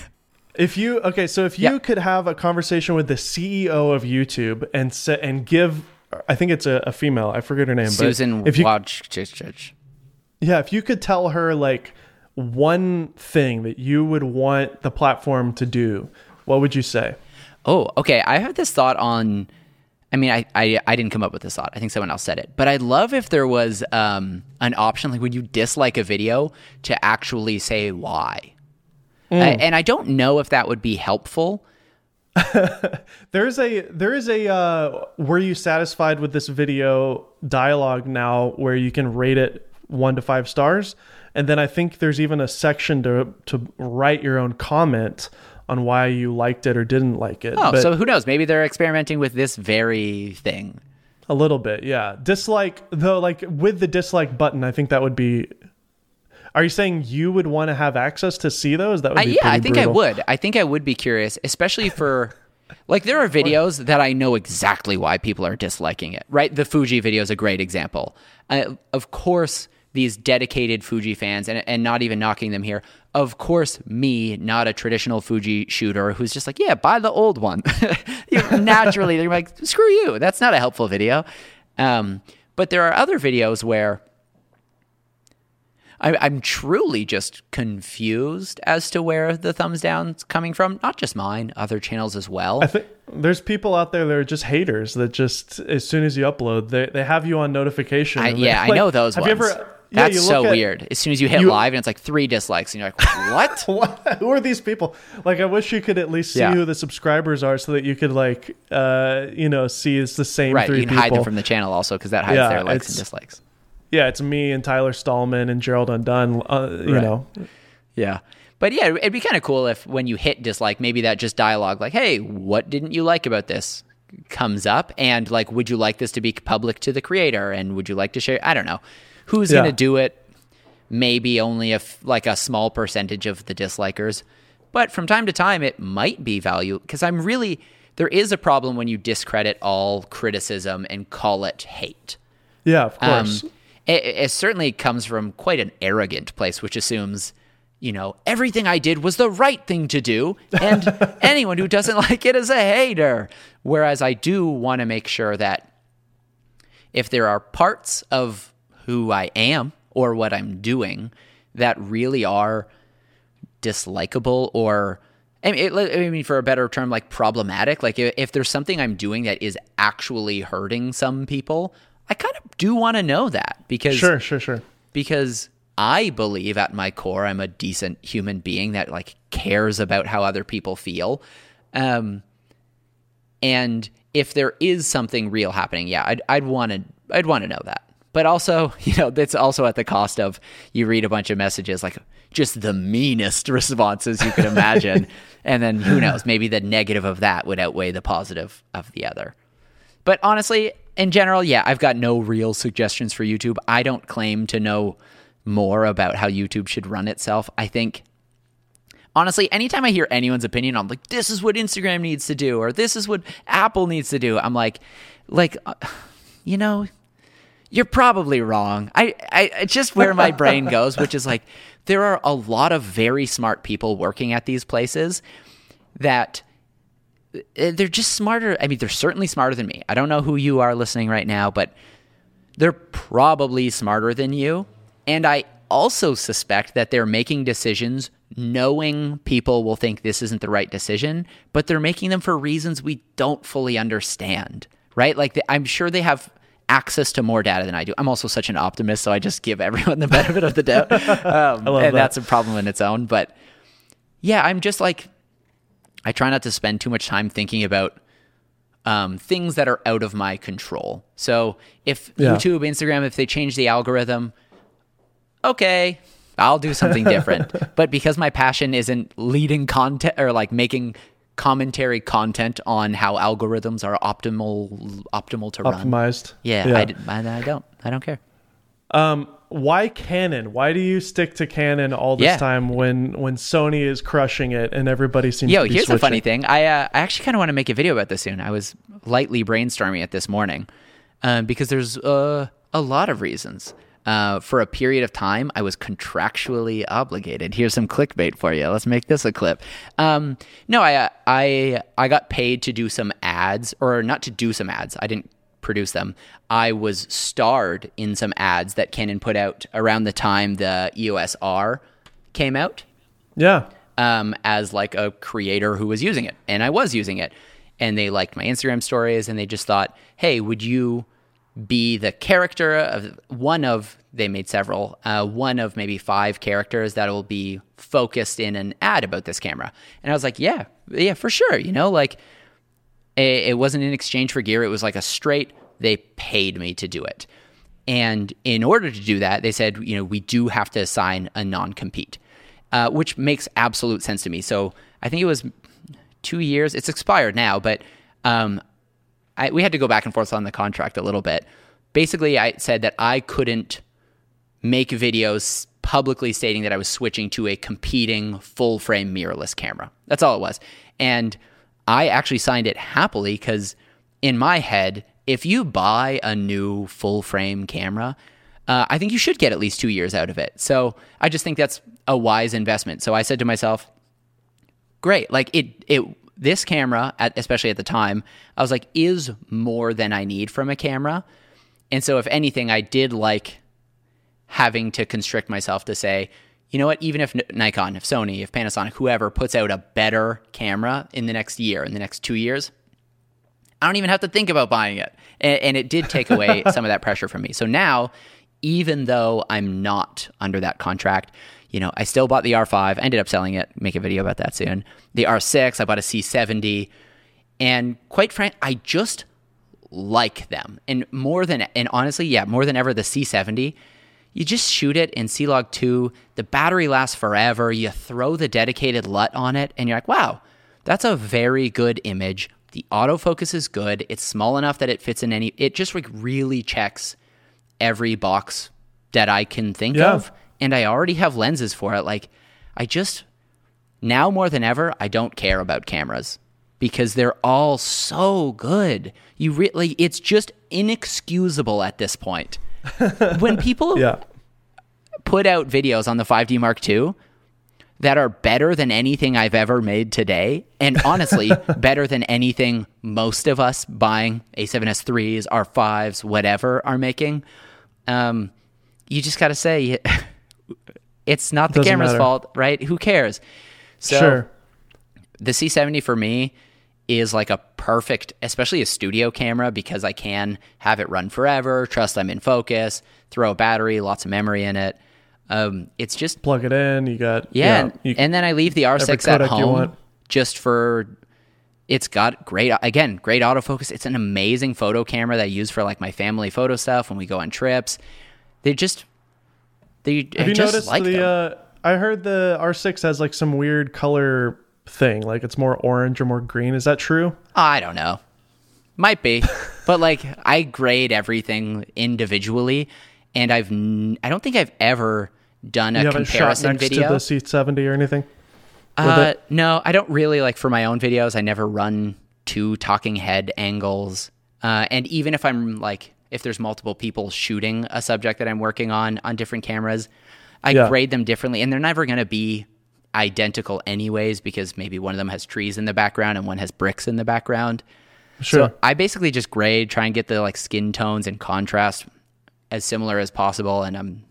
If you okay, so if you yeah. could have a conversation with the C E O of YouTube and se- and give, I think it's a, a female. I forget her name. Susan Wojcicki. Yeah, if you could tell her like one thing that you would want the platform to do, what would you say? Oh, okay. I have this thought on, I mean, I, I, I didn't come up with this thought. I think someone else said it, but I'd love if there was um, an option, like when you dislike a video, to actually say why. Mm. I, and I don't know if that would be helpful. there is a, there is a, uh, were you satisfied with this video dialogue now, where you can rate it one to five stars. And then I think there's even a section to to write your own comment on why you liked it or didn't like it. Oh, but so who knows? Maybe they're experimenting with this very thing. A little bit, yeah. Dislike, though, like with the dislike button, I think that would be... Are you saying you would want to have access to see those? That would be uh, yeah, pretty I think brutal. I would. I think I would be curious, especially for... Like there are videos that I know exactly why people are disliking it, right? The Fuji video is a great example. Uh, of course... These dedicated Fuji fans, and, and not even knocking them here, of course, me, not a traditional Fuji shooter who's just like, yeah, buy the old one. Naturally, they're like, screw you. That's not a helpful video. Um, but there are other videos where I, I'm truly just confused as to where the thumbs down's coming from. Not just mine, other channels as well. I think there's people out there that are just haters that just, as soon as you upload, they, they have you on notification. I, yeah, like, I know those have ones. You ever, That's yeah, so at, weird. As soon as you hit you, live and it's like three dislikes and you're like, what? what? Who are these people? Like, I wish you could at least see yeah. who the subscribers are so that you could like, uh, you know, see it's the same right. three people. Right, you can people. hide them from the channel also because that hides yeah, their likes and dislikes. Yeah, it's me and Tyler Stallman and Gerald Undone, uh, you right. know. Yeah. But yeah, it'd be kind of cool if when you hit dislike, maybe that just dialogue like, hey, what didn't you like about this? Comes up and like, would you like this to be public to the creator? And would you like to share? I don't know. Who's yeah. going to do it? Maybe only if like a small percentage of the dislikers. But from time to time, it might be value because I'm really, there is a problem when you discredit all criticism and call it hate. Yeah, of course. Um, it, it certainly comes from quite an arrogant place, which assumes, you know, everything I did was the right thing to do. And anyone who doesn't like it is a hater. Whereas I do want to make sure that if there are parts of who I am or what I'm doing that really are dislikable or, I mean, it, I mean for a better term, like problematic. Like if, if there's something I'm doing that is actually hurting some people, I kind of do want to know that because sure, sure, sure. Because I believe at my core I'm a decent human being that like cares about how other people feel. Um, and if there is something real happening, yeah, I'd I'd want to I'd want to know that. But also, you know, that's also at the cost of you read a bunch of messages, like just the meanest responses you could imagine. And then who knows, maybe the negative of that would outweigh the positive of the other. But honestly, in general, yeah, I've got no real suggestions for YouTube. I don't claim to know more about how YouTube should run itself. I think, honestly, anytime I hear anyone's opinion, I'm like, this is what Instagram needs to do, or this is what Apple needs to do. I'm like, like, uh, you know... You're probably wrong. I, I it's just where my brain goes, which is like there are a lot of very smart people working at these places that they're just smarter. I mean, they're certainly smarter than me. I don't know who you are listening right now, but they're probably smarter than you. And I also suspect that they're making decisions knowing people will think this isn't the right decision, but they're making them for reasons we don't fully understand, right? Like the, I'm sure they have access to more data than I do. I'm also such an optimist, so I just give everyone the benefit of the doubt. Um, I love and that. That's a problem in its own. But yeah, I'm just like, I try not to spend too much time thinking about um, things that are out of my control. So if yeah. YouTube, Instagram, if they change the algorithm, okay, I'll do something different. But because my passion isn't leading content or like making commentary content on how algorithms are optimal optimal to run. Optimized. Yeah, yeah. I, I, I don't. I don't care. Um, why Canon? Why do you stick to Canon all this yeah. time when when Sony is crushing it and everybody seems Yo, to be here's switching? The funny thing. I, uh, I actually kind of want to make a video about this soon. I was lightly brainstorming it this morning um, because there's uh, a lot of reasons. Uh, for a period of time, I was contractually obligated. Here's some clickbait for you. Let's make this a clip. Um, no, I, I, I got paid to do some ads, or not to do some ads. I didn't produce them. I was starred in some ads that Canon put out around the time the E O S R came out. Yeah. Um, as like a creator who was using it, and I was using it, and they liked my Instagram stories, and they just thought, hey, would you be the character of one of, they made several, uh, one of maybe five characters that will be focused in an ad about this camera. And I was like, yeah, yeah, for sure. You know, like it, it wasn't in exchange for gear. It was like a straight, they paid me to do it. And in order to do that, they said, you know, we do have to sign a non-compete, uh, which makes absolute sense to me. So I think it was two years. It's expired now, but, um, I, we had to go back and forth on the contract a little bit. Basically, I said that I couldn't make videos publicly stating that I was switching to a competing full-frame mirrorless camera. That's all it was. And I actually signed it happily because in my head, if you buy a new full-frame camera, uh, I think you should get at least two years out of it. So I just think that's a wise investment. So I said to myself, great. Like it, it, this camera, at, especially at the time, I was like, is more than I need from a camera. And so if anything, I did like having to constrict myself to say, you know what, even if Nikon, if Sony, if Panasonic, whoever puts out a better camera in the next year, in the next two years, I don't even have to think about buying it. And, and it did take away some of that pressure from me. So now, even though I'm not under that contract, you know, I still bought the R five. I ended up selling it. Make a video about that soon. The R six, I bought a C seventy. And quite frankly, I just like them. And more than, and honestly, yeah, more than ever, the C seventy, you just shoot it in C log two. The battery lasts forever. You throw the dedicated L U T on it, and you're like, wow, that's a very good image. The autofocus is good. It's small enough that it fits in any, it just like really checks every box that I can think yeah. of. And I already have lenses for it. Like, I just, now more than ever, I don't care about cameras because they're all so good. You really, it's just inexcusable at this point. When people yeah. put out videos on the five D Mark two that are better than anything I've ever made today, and honestly, better than anything most of us buying A seven S threes, R fives, whatever are making, um, you just got to say, it's not the Doesn't camera's matter. fault, right? Who cares? So sure. The C seventy for me is like a perfect, especially a studio camera, because I can have it run forever, trust I'm in focus, throw a battery, lots of memory in it. Um, it's just... Plug it in, you got... Yeah, you know, you, and then I leave the R six at home just for... It's got great, again, great autofocus. It's an amazing photo camera that I use for like my family photo stuff when we go on trips. They just... They, Have I you just noticed like the... Uh, I heard the R six has like some weird color... thing, like it's more orange or more green. Is that true? I don't know, might be. But like I grade everything individually, and I've n- I don't think I've ever done a you comparison shot next video to the C seventy or anything. Uh no, I don't really, like for my own videos I never run two talking head angles, uh and even if I'm like, if there's multiple people shooting a subject that I'm working on on different cameras, I yeah. grade them differently, and they're never going to be identical anyways, because maybe one of them has trees in the background and one has bricks in the background. Sure. So I basically just grade, try and get the like skin tones and contrast as similar as possible, and I'm,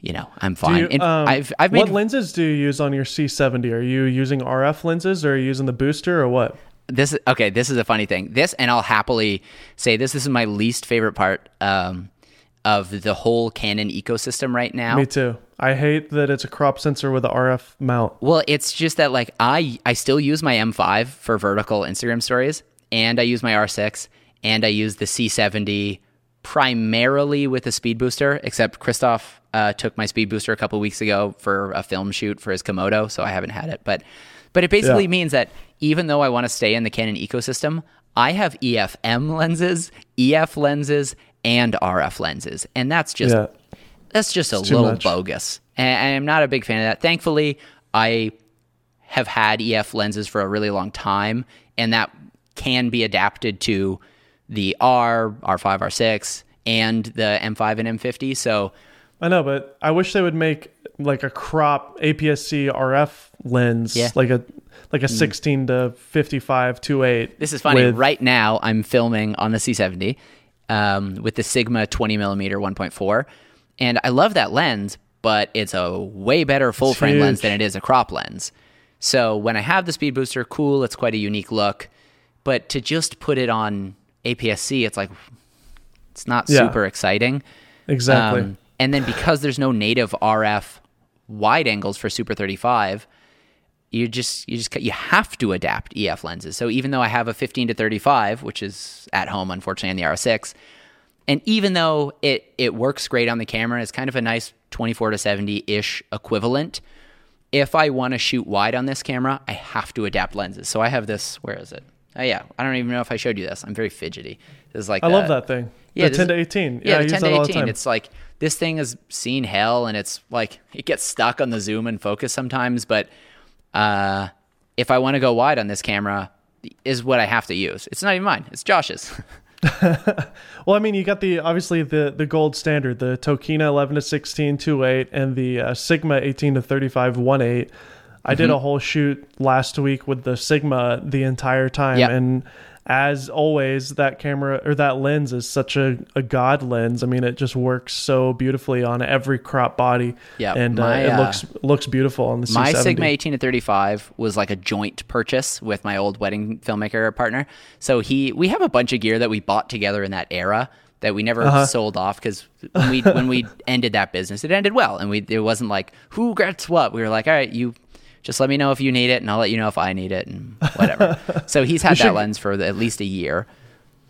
you know, I'm fine. You, um, I've, I've made, what lenses do you use on your C seventy? Are you using R F lenses, or are you using the booster, or what? This okay. This is a funny thing. This, and I'll happily say this. This is my least favorite part um, of the whole Canon ecosystem right now. Me too. I hate that it's a crop sensor with an R F mount. Well, it's just that like I, I still use my M five for vertical Instagram stories, and I use my R six, and I use the C seventy primarily with a speed booster, except Christoph uh, took my speed booster a couple weeks ago for a film shoot for his Komodo, so I haven't had it. But but it basically yeah. means that even though I want to stay in the Canon ecosystem, I have E F M lenses, E F lenses, and R F lenses, and that's just... Yeah. That's just a little bogus. And I'm not a big fan of that. Thankfully, I have had E F lenses for a really long time, and that can be adapted to the R, R five, R six, and the M five and M fifty. So I know, but I wish they would make like a crop A P S C R F lens, yeah. like a like a sixteen to fifty-five two eight. This is funny. With... Right now, I'm filming on the C seventy um, with the Sigma twenty millimeter one point four. And I love that lens, but it's a way better full frame lens than it is a crop lens. So when I have the speed booster, cool, it's quite a unique look. But to just put it on A P S C, it's like, it's not yeah. super exciting. Exactly. Um, and then because there's no native R F wide angles for Super thirty-five, you just, you just, you have to adapt E F lenses. So even though I have a fifteen to thirty-five, which is at home, unfortunately, on the R six, and even though it, it works great on the camera, it's kind of a nice twenty-four to seventy-ish equivalent. If I want to shoot wide on this camera, I have to adapt lenses. So I have this, where is it? Oh, yeah. I don't even know if I showed you this. I'm very fidgety. This is like I the, love that thing. Yeah, the ten to eighteen. Yeah, yeah, the ten to eighteen. It's like, this thing has seen hell, and it's like, it gets stuck on the zoom and focus sometimes. But uh, if I want to go wide on this camera, is what I have to use. It's not even mine. It's Josh's. Well, I mean, you got the obviously the the gold standard, the Tokina eleven to sixteen two eight and the uh, Sigma eighteen to thirty-five one eight. I mm-hmm. did a whole shoot last week with the Sigma the entire time, yep. and as always, that camera or that lens is such a, a god lens. I mean, it just works so beautifully on every crop body, yeah, and my, uh, it looks uh, looks beautiful on the C seventy. My Sigma eighteen to thirty-five was like a joint purchase with my old wedding filmmaker partner. So he, we have a bunch of gear that we bought together in that era that we never uh-huh. sold off, because when we when we ended that business, it ended well, and we it wasn't like who gets what. We were like, all right, you. Just let me know if you need it, and I'll let you know if I need it, and whatever. So he's had should, that lens for the, at least a year.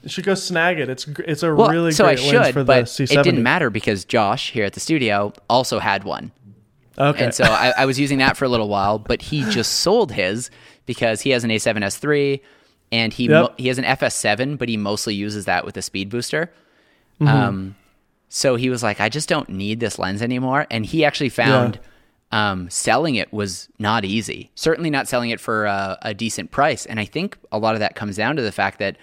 You should go snag it. It's it's a well, really so great I should, lens for the C seventy. It didn't matter because Josh here at the studio also had one. Okay. And so I, I was using that for a little while, but he just sold his because he has an A seven S three, and he yep. mo- he has an F S seven, but he mostly uses that with a speed booster. Mm-hmm. Um, so he was like, I just don't need this lens anymore. And he actually found... Yeah. Um, selling it was not easy. Certainly not selling it for a, a decent price. And I think a lot of that comes down to the fact that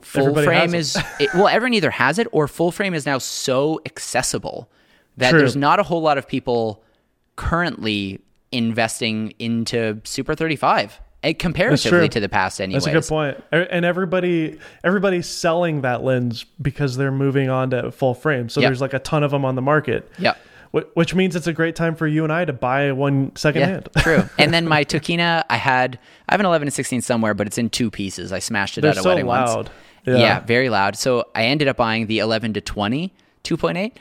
full Everybody frame is, it. It, well, everyone either has it or full frame is now so accessible that True. There's not a whole lot of people currently investing into Super thirty-five. Comparatively to the past anyways. That's a good point. And everybody, everybody's selling that lens because they're moving on to full frame. So yep. there's like a ton of them on the market. Yeah. Which means it's a great time for you and I to buy one secondhand. Yeah, true. And then my Tokina, I had, I have an eleven to sixteen somewhere, but it's in two pieces. I smashed it They're at a so wedding loud. Once. Yeah. yeah, very loud. So I ended up buying the eleven to twenty two point eight,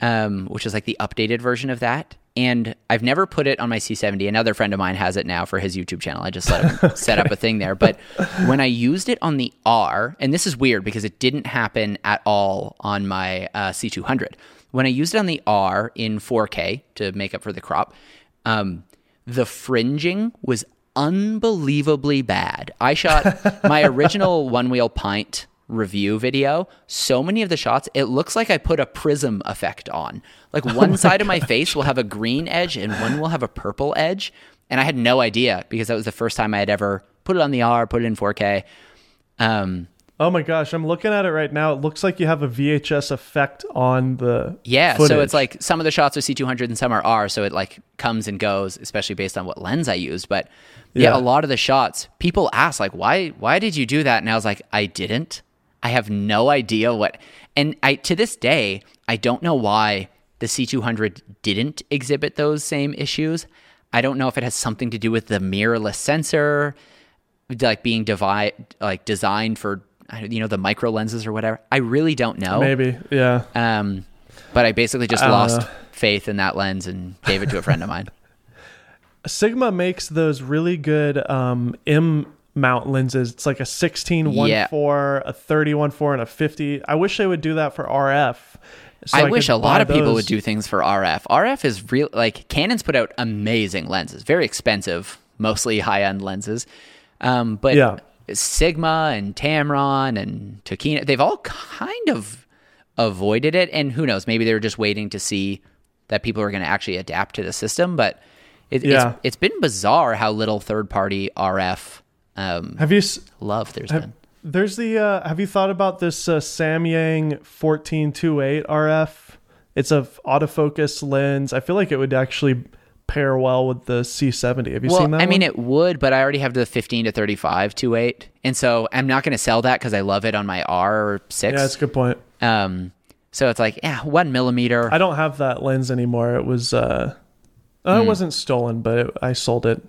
um, which is like the updated version of that. And I've never put it on my C seventy. Another friend of mine has it now for his YouTube channel. I just let him okay. set up a thing there. But when I used it on the R, and this is weird because it didn't happen at all on my uh, C two hundred. When I used it on the R in four K to make up for the crop, um, the fringing was unbelievably bad. I shot my original one-wheel pint review video. So many of the shots, it looks like I put a prism effect on. Like one oh side gosh. of my face will have a green edge and one will have a purple edge. And I had no idea because that was the first time I had ever put it on the R, put it in four K. Um Oh my gosh, I'm looking at it right now. It looks like you have a V H S effect on the Yeah, footage. So it's like some of the shots are C two hundred and some are R, so it like comes and goes, especially based on what lens I used. But yeah, yeah, a lot of the shots, people ask like, why why did you do that? And I was like, I didn't. I have no idea what... And I to this day, I don't know why the C two hundred didn't exhibit those same issues. I don't know if it has something to do with the mirrorless sensor, like being devi- like designed for... you know, the micro lenses or whatever. I really don't know. Maybe, yeah. Um, but I basically just I lost know. faith in that lens and gave it to a friend of mine. Sigma makes those really good um, M mount lenses. It's like a sixteen one four, yeah. a thirty one four, and a fifty. I wish they would do that for R F. So I, I wish a lot of those. people would do things for R F. R F is real. Like Canon's put out amazing lenses, very expensive, mostly high-end lenses. Um, but yeah. Sigma and Tamron and Tokina, they've all kind of avoided it. And who knows, maybe they were just waiting to see that people are going to actually adapt to the system. But it, yeah. it's, it's been bizarre how little third-party R F um, have you, love there's have, been. There's the, uh, have you thought about this uh, Samyang fourteen twenty-eight R F? It's an autofocus lens. I feel like it would actually... pair well with the C seventy. Have you well, seen that I one? mean, it would, but I already have the fifteen to thirty-five two point eight, and so I'm not going to sell that because I love it on my R six. Yeah, that's a good point. Um, so it's like, yeah, one millimeter. I don't have that lens anymore. It was, uh, mm. it wasn't stolen, but it, I sold it.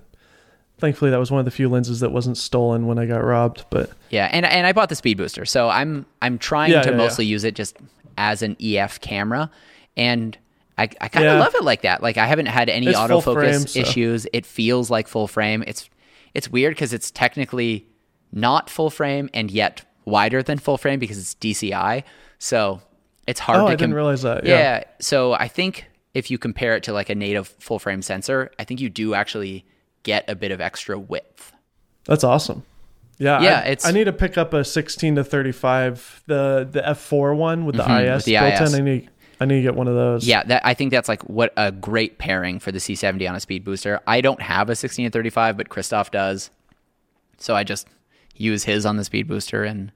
Thankfully, that was one of the few lenses that wasn't stolen when I got robbed. But yeah, and and I bought the speed booster, so I'm I'm trying yeah, to yeah, mostly yeah. use it just as an E F camera, and. I, I kind of yeah. love it like that. Like I haven't had any it's autofocus frame, so. issues. It feels like full frame. It's it's weird because it's technically not full frame and yet wider than full frame because it's D C I. So it's hard. Oh, to I com- didn't realize that. Yeah. yeah. So I think if you compare it to like a native full frame sensor, I think you do actually get a bit of extra width. That's awesome. Yeah, yeah. I, it's, I need to pick up a sixteen to thirty-five, the the F four one with the mm-hmm, I S built in. I need. I need to get one of those. Yeah, that, I think that's like what a great pairing for the C seventy on a speed booster. I don't have a sixteen to thirty-five, but Christoph does. So I just use his on the speed booster and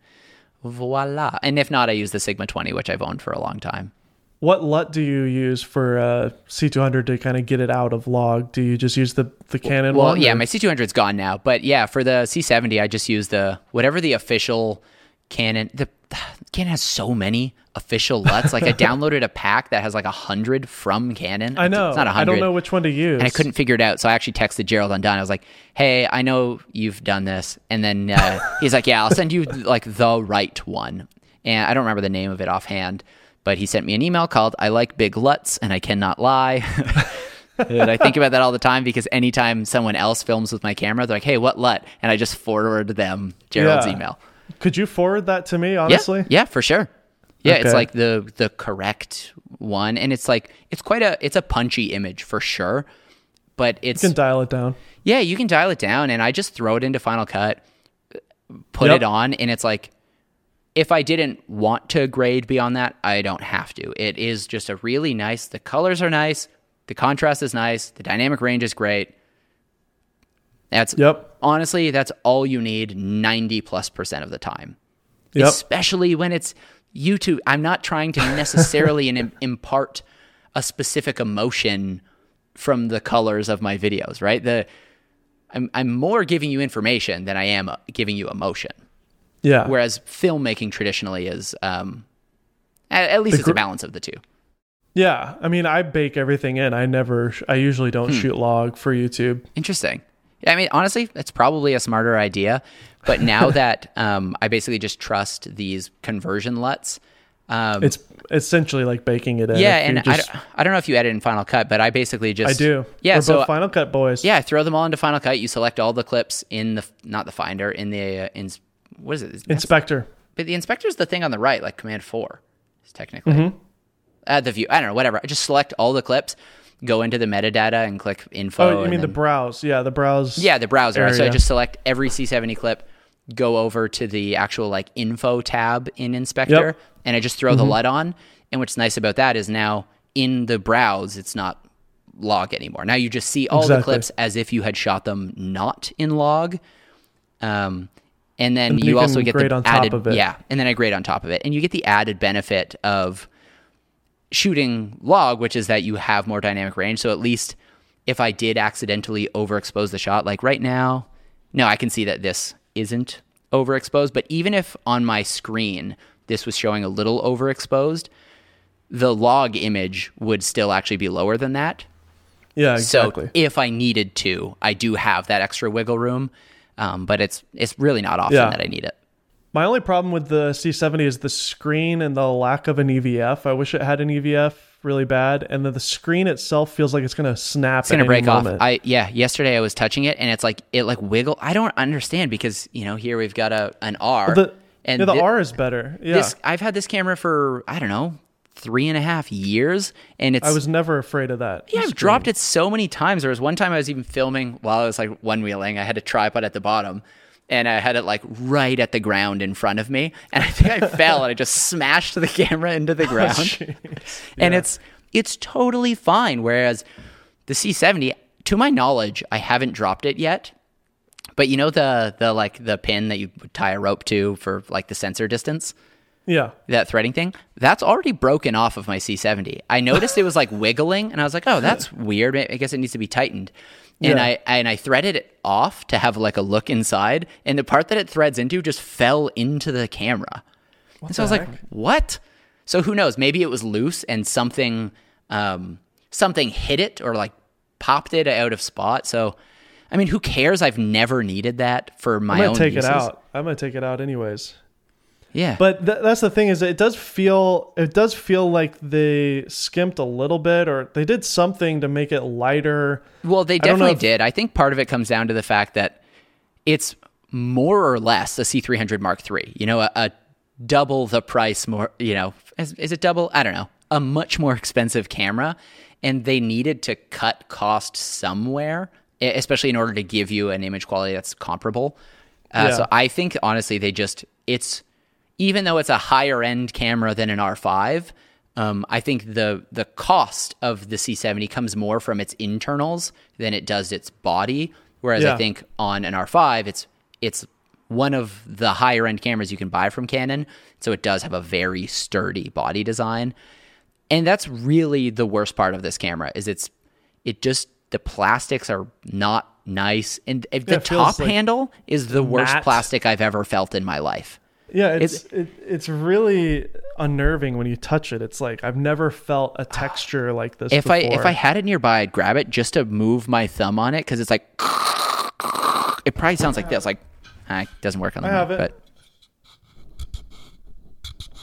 Voila. And if not, I use the Sigma twenty, which I've owned for a long time. What L U T do you use for uh, C two hundred to kind of get it out of log? Do you just use the, the Canon well, one? Well, yeah, my C two hundred's gone now. But yeah, for the C seventy, I just use the whatever the official Canon. The, the Canon has so many official L U Ts. Like I downloaded a pack that has like one hundred from Canon. I know. It's not one hundred. I don't know which one to use. And I couldn't figure it out. So I actually texted Gerald Undone. I was like, hey, I know you've done this. And then uh, he's like, yeah, I'll send you like the right one. And I don't remember the name of it offhand. But he sent me an email called, I like big L U Ts and I cannot lie. And I think about that all the time because anytime someone else films with my camera, they're like, hey, what L U T? And I just forward them Gerald's yeah. email. Could you forward that to me, honestly? Yeah, yeah for sure. Yeah, okay. It's like the the correct one. And it's like, it's quite a, it's a punchy image for sure. But it's... You can dial it down. Yeah, you can dial it down. And I just throw it into Final Cut, put yep. it on, and it's like, if I didn't want to grade beyond that, I don't have to. It is just a really nice, the colors are nice, the contrast is nice, the dynamic range is great. That's yep. honestly, that's all you need ninety plus percent of the time. Yep. Especially when it's YouTube. I'm not trying to necessarily in, impart a specific emotion from the colors of my videos, right? The I'm, I'm more giving you information than I am giving you emotion. Yeah. Whereas filmmaking traditionally is, um, at, at least gr- it's a balance of the two. Yeah. I mean, I bake everything in. I never, I usually don't hmm. shoot log for YouTube. Interesting. I mean, honestly, it's probably a smarter idea, but now that, um, I basically just trust these conversion L U Ts. Um, it's essentially like baking it in. Yeah. And just, I, don't, I don't know if you edit in Final Cut, but I basically just, I do. Yeah. We're so both Final Cut boys. Yeah. I throw them all into Final Cut. You select all the clips in the, not the Finder, in the, uh, in what is it? Inspector. But the inspector is the thing on the right, like command four, technically. Mm-hmm. Uh, the view. I don't know, whatever. I just select all the clips, go into the metadata and click info. Oh, you mean then, the browse. Yeah, the browse. Yeah, the browser. Area. So I just select every C seventy clip, go over to the actual like info tab in inspector, yep. and I just throw mm-hmm. the L U T on. And what's nice about that is now in the browse, it's not log anymore. Now you just see all exactly. the clips as if you had shot them not in log. Um, And then and you, you also get the added, yeah. And then I grade on top of it, and you get the added benefit of shooting log, which is that you have more dynamic range. So at least if I did accidentally overexpose the shot, like right now, no, I can see that this isn't overexposed. But even if on my screen this was showing a little overexposed, the log image would still actually be lower than that. Yeah, exactly. So if I needed to, I do have that extra wiggle room. Um, but it's it's really not often yeah. that I need it. My only problem with the C seventy is the screen and the lack of an E V F. I wish it had an E V F really bad. And then the screen itself feels like it's going to snap. It's going to break moment. off. I Yeah. Yesterday I was touching it and it's like, it like wiggle. I don't understand because, you know, here we've got a an R. The, and yeah, the th- R is better. Yeah. This, I've had this camera for, I don't know, three and a half years. And it's, I was never afraid of that. Yeah. I've dropped it so many times. There was one time I was even filming while I was like one wheeling, I had a tripod at the bottom and I had it like right at the ground in front of me. And I think I fell and I just smashed the camera into the ground. Oh, and yeah. it's, it's totally fine. Whereas the C seventy, to my knowledge, I haven't dropped it yet, but you know, the, the, like the pin that you tie a rope to for like the sensor distance. Yeah. That threading thing, that's already broken off of my C seventy. I noticed it was like wiggling and I was like, oh, that's weird. I guess it needs to be tightened. And yeah. I and I threaded it off to have like a look inside. And the part that it threads into just fell into the camera. What and so I was heck? like, what? So who knows? Maybe it was loose and something um, something hit it or like popped it out of spot. So, I mean, who cares? I've never needed that for my I'm gonna own take uses. It out. I'm going to take it out anyways. Yeah, but th- that's the thing is it does feel it does feel like they skimped a little bit or they did something to make it lighter. Well, they definitely I if- did. I think part of it comes down to the fact that it's more or less a C three hundred Mark three. You know, a, a double the price more. You know, is, is it double? I don't know. A much more expensive camera, and they needed to cut cost somewhere, especially in order to give you an image quality that's comparable. Uh, yeah. So I think honestly, they just it's. Even though it's a higher end camera than an R five, um, I think the the cost of the C seventy comes more from its internals than it does its body. Whereas yeah. I think on an R five, it's it's one of the higher end cameras you can buy from Canon. So it does have a very sturdy body design. And that's really the worst part of this camera is it's, it just, the plastics are not nice. And if the top like handle is the worst matte plastic I've ever felt in my life. Yeah, it's it's, it, it's really unnerving when you touch it. It's like I've never felt a texture like this if before. I if I had it nearby, I'd grab it just to move my thumb on it because it's like it probably sounds like this. Like ah, it doesn't work on the I mic, have it. But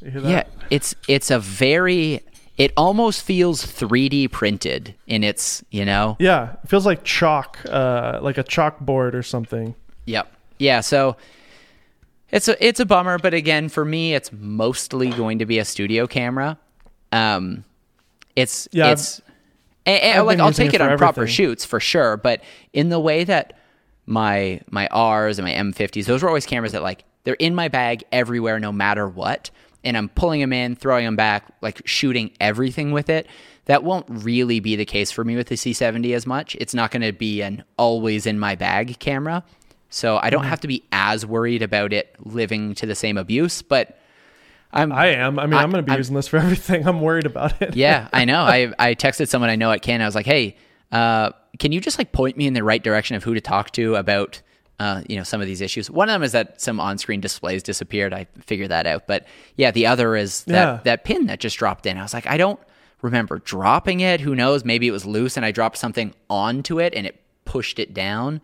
you hear that? Yeah, it's it's a very it almost feels three D printed in its, you know. Yeah, it feels like chalk, uh, like a chalkboard or something. Yep. Yeah. So. It's a it's a bummer, but again, for me, it's mostly going to be a studio camera. Um, it's yeah, it's and, and like I'll take it, it on everything. Proper shoots for sure, but in the way that my my R's and my M fifties, those were always cameras that like they're in my bag everywhere, no matter what, and I'm pulling them in, throwing them back, like shooting everything with it. That won't really be the case for me with the C seventy as much. It's not going to be an always in my bag camera. So I don't have to be as worried about it living to the same abuse, but I'm, I am. I mean, I, I'm going to be I'm, using this for everything. I'm worried about it. Yeah, I know. I I texted someone I know at Canon. I was like, hey, uh, can you just like point me in the right direction of who to talk to about, uh, you know, some of these issues? One of them is that some on-screen displays disappeared. I figured that out. But yeah, the other is that, yeah. that pin that just dropped in. I was like, I don't remember dropping it. Who knows? Maybe it was loose and I dropped something onto it and it pushed it down.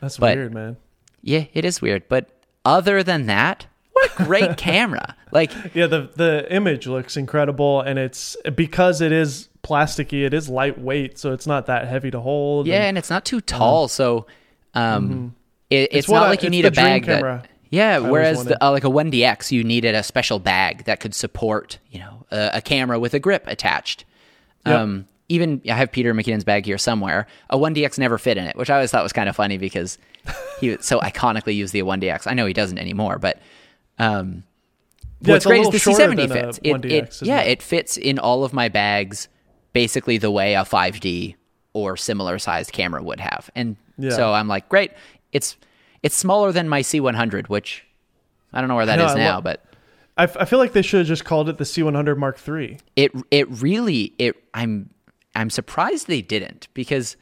That's but, weird, man. Yeah, it is weird. But other than that, what a great camera. Like yeah, the the image looks incredible, and it's because it is plasticky, it is lightweight, so it's not that heavy to hold. Yeah, and, and it's not too tall, um, so um mm-hmm. it, it's, it's not I, like you need a bag that, yeah, I whereas the, uh, like a one D X, you needed a special bag that could support, you know, a, a camera with a grip attached. Yep. Um Even I have Peter McKinnon's bag here somewhere. A one D X never fit in it, which I always thought was kind of funny because he so iconically used the one D X. I know he doesn't anymore, but um, yeah, what's great is the C seventy fits. It, one D X, it, yeah, it? it fits in all of my bags basically the way a five D or similar sized camera would have. And yeah. so I'm like, great. It's it's smaller than my C one hundred, which I don't know where that no, is I now, lo- but. I, f- I feel like they should have just called it the C one hundred Mark three. It it really it I'm. I'm surprised they didn't because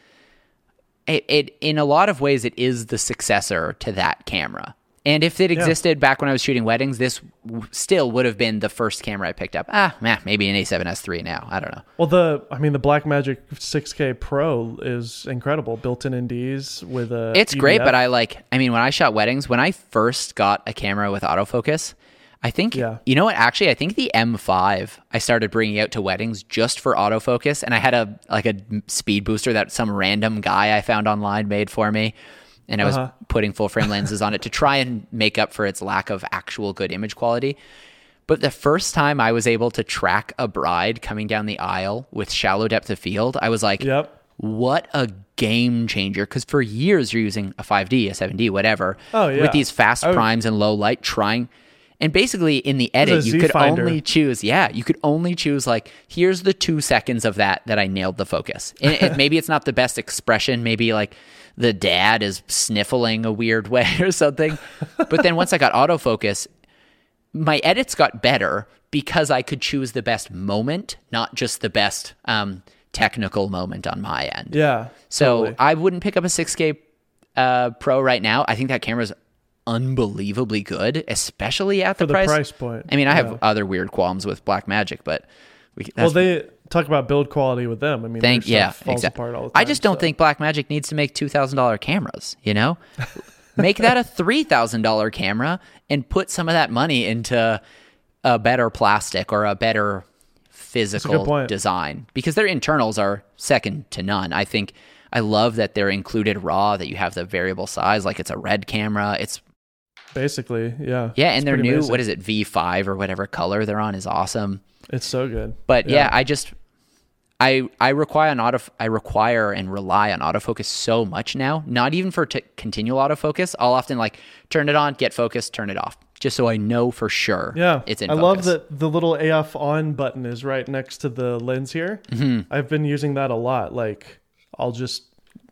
it, it, in a lot of ways, it is the successor to that camera. And if it existed yeah. back when I was shooting weddings, this w- still would have been the first camera I picked up. Ah, man, maybe an A seven S three now. I don't know. Well, the I mean, the Blackmagic six K Pro is incredible, built-in N Ds with a. It's E D F. Great, but I like. I mean, when I shot weddings, when I first got a camera with autofocus. I think, yeah. you know what, actually, I think the M five I started bringing out to weddings just for autofocus, and I had a like a speed booster that some random guy I found online made for me, and I was uh-huh. putting full-frame lenses on it to try and make up for its lack of actual good image quality. But the first time I was able to track a bride coming down the aisle with shallow depth of field, I was like, yep. what a game changer. Because for years you're using a five D, a seven D, whatever, oh, yeah. with these fast I primes would- and low light trying... And basically in the edit, you could finder. only choose, yeah, you could only choose like, here's the two seconds of that, that I nailed the focus. And it, maybe it's not the best expression. Maybe like the dad is sniffling a weird way or something. But then once I got autofocus, my edits got better because I could choose the best moment, not just the best um, technical moment on my end. Yeah. So totally. I wouldn't pick up a six K uh, Pro right now. I think that camera's unbelievably good, especially at the, the price. price point. I mean, I yeah. have other weird qualms with Blackmagic, but we, well, they talk about build quality with them. I mean, thank, yeah, falls exactly. apart all the time, I just don't so. think Blackmagic needs to make two thousand dollar cameras. You know, make that a three thousand dollar camera and put some of that money into a better plastic or a better physical a design because their internals are second to none. I think I love that they're included raw. That you have the variable size, like it's a RED camera. It's basically, yeah. Yeah, and their new, amazing. what is it, V five or whatever color they're on is awesome. It's so good. But yeah, yeah I just, I I require an auto, I require and rely on autofocus so much now, not even for t- continual autofocus. I'll often like turn it on, get focused, turn it off, just so I know for sure yeah. it's in I focus. I love that the little A F on button is right next to the lens here. Mm-hmm. I've been using that a lot. Like I'll just,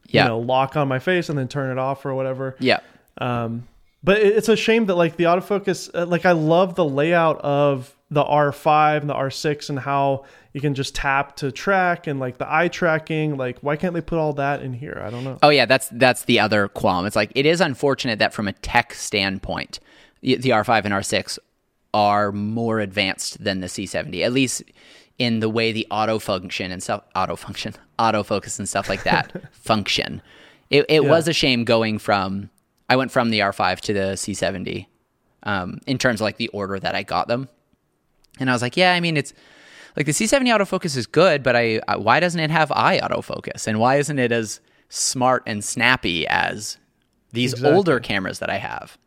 yeah. you know, lock on my face and then turn it off or whatever. Yeah. Um, but it's a shame that like the autofocus, like I love the layout of the R five and the R six and how you can just tap to track and like the eye tracking. Like, why can't they put all that in here? I don't know. Oh yeah. That's, that's the other qualm. It's like, it is unfortunate that from a tech standpoint, the R five and R six are more advanced than the C seventy, at least in the way the auto function and stuff, auto function, autofocus and stuff like that function. It, it yeah. was a shame going from, I went from the R five to the C seventy um, in terms of like the order that I got them. And I was like, yeah, I mean, it's like the C seventy autofocus is good, but I, I why doesn't it have eye autofocus? And why isn't it as smart and snappy as these exactly. older cameras that I have?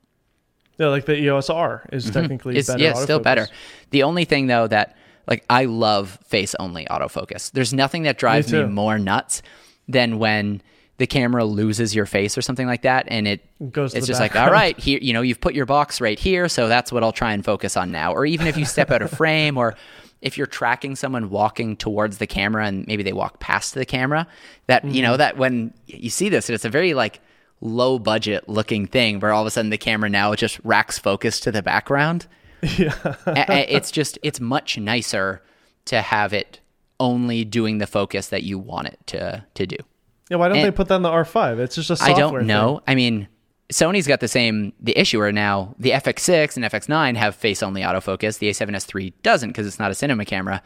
Yeah, like the E O S R is mm-hmm. technically it's, better yeah, it's autofocus. Still better. The only thing though that like I love face-only autofocus. There's nothing that drives me, me more nuts than when the camera loses your face or something like that, and it goes it's just background. Like, all right, here, you know, you've put your box right here, so that's what I'll try and focus on now. Or even if you step out of frame, or if you're tracking someone walking towards the camera and maybe they walk past the camera, that, mm-hmm. you know, that when you see this, it's a very like low budget looking thing where all of a sudden the camera now just racks focus to the background. Yeah, It's just, it's much nicer to have it only doing the focus that you want it to, to do. Yeah, why don't and they put that in the R five? It's just a software I don't know. Thing. I mean, Sony's got the same, the issue where now the F X six and F X nine have face-only autofocus. The A seven S three doesn't because it's not a cinema camera.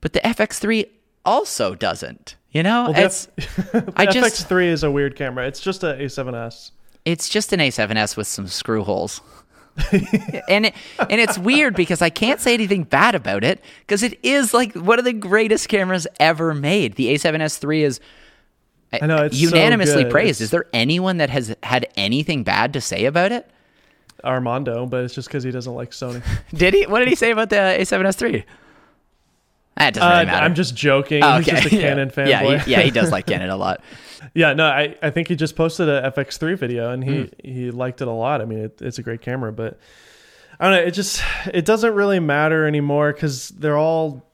But the F X three also doesn't, you know? Well, it's, the I just, F X three is a weird camera. It's just an A seven S. It's just an A seven S with some screw holes. and it, and it's weird because I can't say anything bad about it because it is like one of the greatest cameras ever made. The A seven S three is... I know, it's unanimously so praised. It's, is there anyone that has had anything bad to say about it? Armando, but it's just because he doesn't like Sony. Did he? What did he say about the A seven S three? That doesn't uh, really matter. I'm just joking. Oh, okay. He's just a Canon fanboy. Yeah, he, yeah, he does like Canon a lot. yeah, no, I, I think he just posted a F X three video and he, mm. he liked it a lot. I mean, it, it's a great camera, but I don't know. It just it doesn't really matter anymore because they're all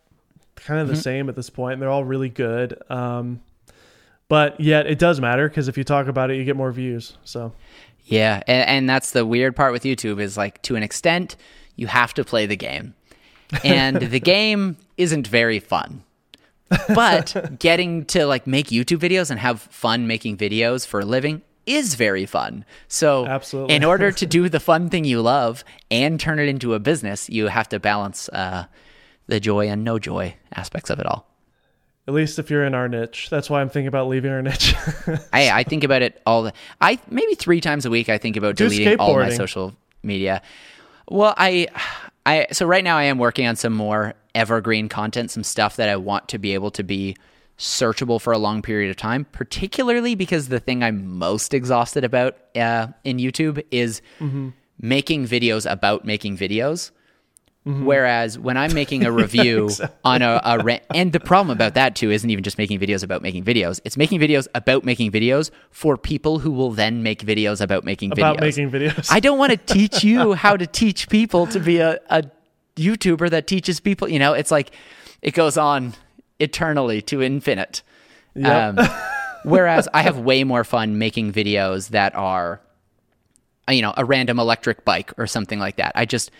kind of the mm-hmm. same at this point. And they're all really good. Um, But yet it does matter because if you talk about it, you get more views. So, yeah, and, and that's the weird part with YouTube is like to an extent you have to play the game, and the game isn't very fun. But getting to like make YouTube videos and have fun making videos for a living is very fun. So, absolutely. In order to do the fun thing you love and turn it into a business, you have to balance uh, the joy and no joy aspects of it all. At least if you're in our niche. That's why I'm thinking about leaving our niche. I, I think about it all the... I maybe three times a week I think about Do deleting all my social media. Well, I... I so right now I am working on some more evergreen content, some stuff that I want to be able to be searchable for a long period of time, particularly because the thing I'm most exhausted about uh, in YouTube is mm-hmm. making videos about making videos. Mm-hmm. Whereas when I'm making a review yeah, exactly. on a, a rant, and the problem about that too isn't even just making videos about making videos, it's making videos about making videos for people who will then make videos about making videos. About making videos. I don't want to teach you how to teach people to be a, a YouTuber that teaches people, you know, it's like it goes on eternally to infinite. Yep. Um, whereas I have way more fun making videos that are, you know, a random electric bike or something like that. I just...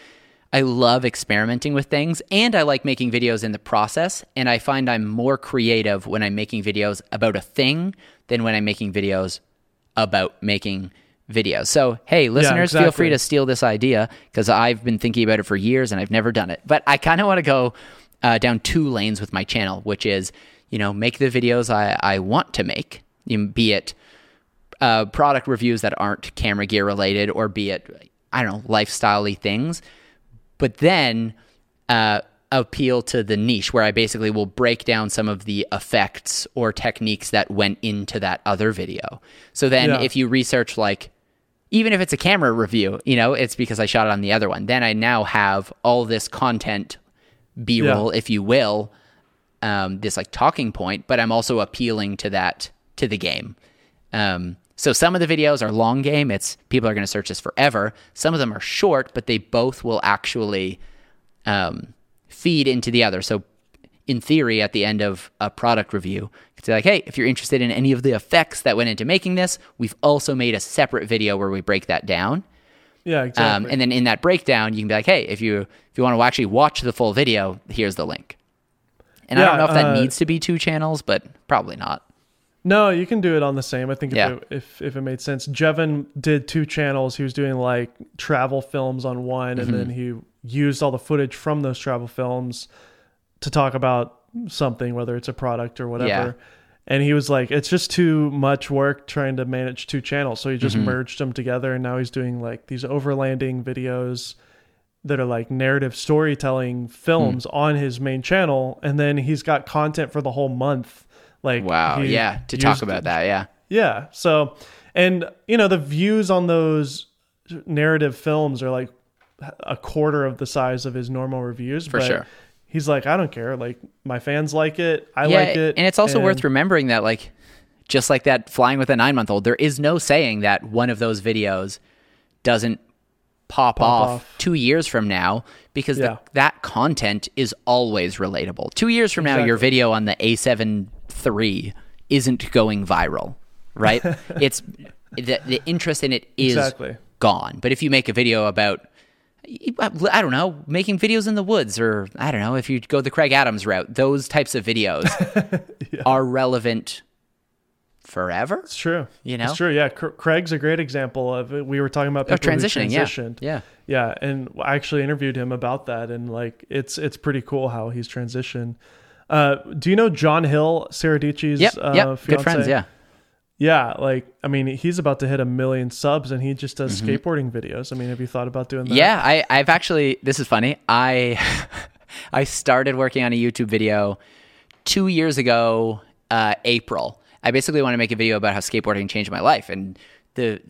I love experimenting with things, and I like making videos in the process, and I find I'm more creative when I'm making videos about a thing than when I'm making videos about making videos. So, hey, listeners, yeah, exactly. Feel free to steal this idea because I've been thinking about it for years and I've never done it. But I kind of want to go uh, down two lanes with my channel, which is, you know, make the videos I, I want to make, be it uh, product reviews that aren't camera gear related or be it, I don't know, lifestyle-y things. But then uh, appeal to the niche where I basically will break down some of the effects or techniques that went into that other video. So then yeah. if you research, like, even if it's a camera review, you know, it's because I shot it on the other one. Then I now have all this content, B-roll, yeah. if you will, um, this like talking point, but I'm also appealing to that, to the game. Um So some of the videos are long game. It's people are going to search this forever. Some of them are short, but they both will actually um, feed into the other. So in theory, at the end of a product review, to like, hey, if you're interested in any of the effects that went into making this, we've also made a separate video where we break that down. Yeah, exactly. Um, and then in that breakdown, you can be like, hey, if you if you want to actually watch the full video, here's the link. And yeah, I don't know if that uh, needs to be two channels, but probably not. No, you can do it on the same. I think if, yeah. it, if, if it made sense. Jevin did two channels. He was doing like travel films on one, mm-hmm. and then he used all the footage from those travel films to talk about something, whether it's a product or whatever. Yeah. And he was like, it's just too much work trying to manage two channels. So he just mm-hmm. merged them together. And now he's doing like these overlanding videos that are like narrative storytelling films mm. on his main channel. And then he's got content for the whole month. Like, wow. Yeah. To talk about that. Yeah. Yeah. So, and you know, the views on those narrative films are like a quarter of the size of his normal reviews. For but sure. He's like, I don't care. Like, my fans like it. I yeah, like it. And it's also and- worth remembering that, like, just like that flying with a nine month old, there is no saying that one of those videos doesn't pop, pop off, off two years from now, because yeah. the, that content is always relatable. Two years from exactly. now, your video on the A seven three isn't going viral, right? It's the, the interest in it is exactly. gone. But if you make a video about, I don't know, making videos in the woods, or I don't know, if you go the Craig Adams route, those types of videos yeah. are relevant forever. It's true. You know, it's true. Yeah. C- Craig's a great example of it. We were talking about people oh, transitioning. Who transitioned. Yeah. Yeah. Yeah. And I actually interviewed him about that. And like, it's, it's pretty cool how he's transitioned. Uh, do you know John Hill, Saradici's yep, uh, yep. fiance? Good friends. Yeah. Yeah, like, I mean, he's about to hit a million subs, and he just does mm-hmm. skateboarding videos. I mean, have you thought about doing that? Yeah, I, I've actually, this is funny. I I started working on a YouTube video two years ago, uh, April. I basically want to make a video about how skateboarding changed my life, and the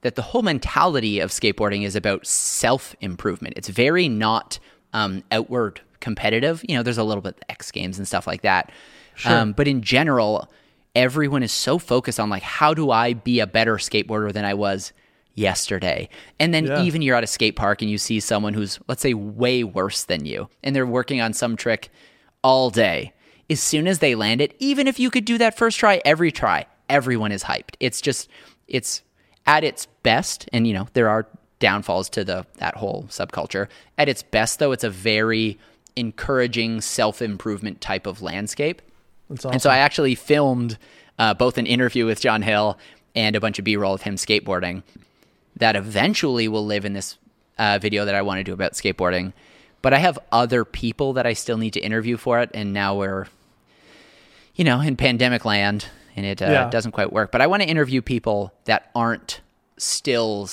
that the whole mentality of skateboarding is about self-improvement. It's very not um, outward competitive. You know, there's a little bit of X Games and stuff like that. Sure. Um, but in general, everyone is so focused on like, how do I be a better skateboarder than I was yesterday? And then yeah. even you're at a skate park and you see someone who's, let's say, way worse than you, and they're working on some trick all day. As soon as they land it, even if you could do that first try, every try, everyone is hyped. It's just, it's at its best. And you know, there are downfalls to the, that whole subculture. At its best though, it's a very encouraging self-improvement type of landscape. Awesome. And so I actually filmed uh, both an interview with John Hill and a bunch of B-roll of him skateboarding that eventually will live in this uh, video that I want to do about skateboarding. But I have other people that I still need to interview for it. And now we're, you know, in pandemic land, and it uh, yeah. doesn't quite work. But I want to interview people that aren't still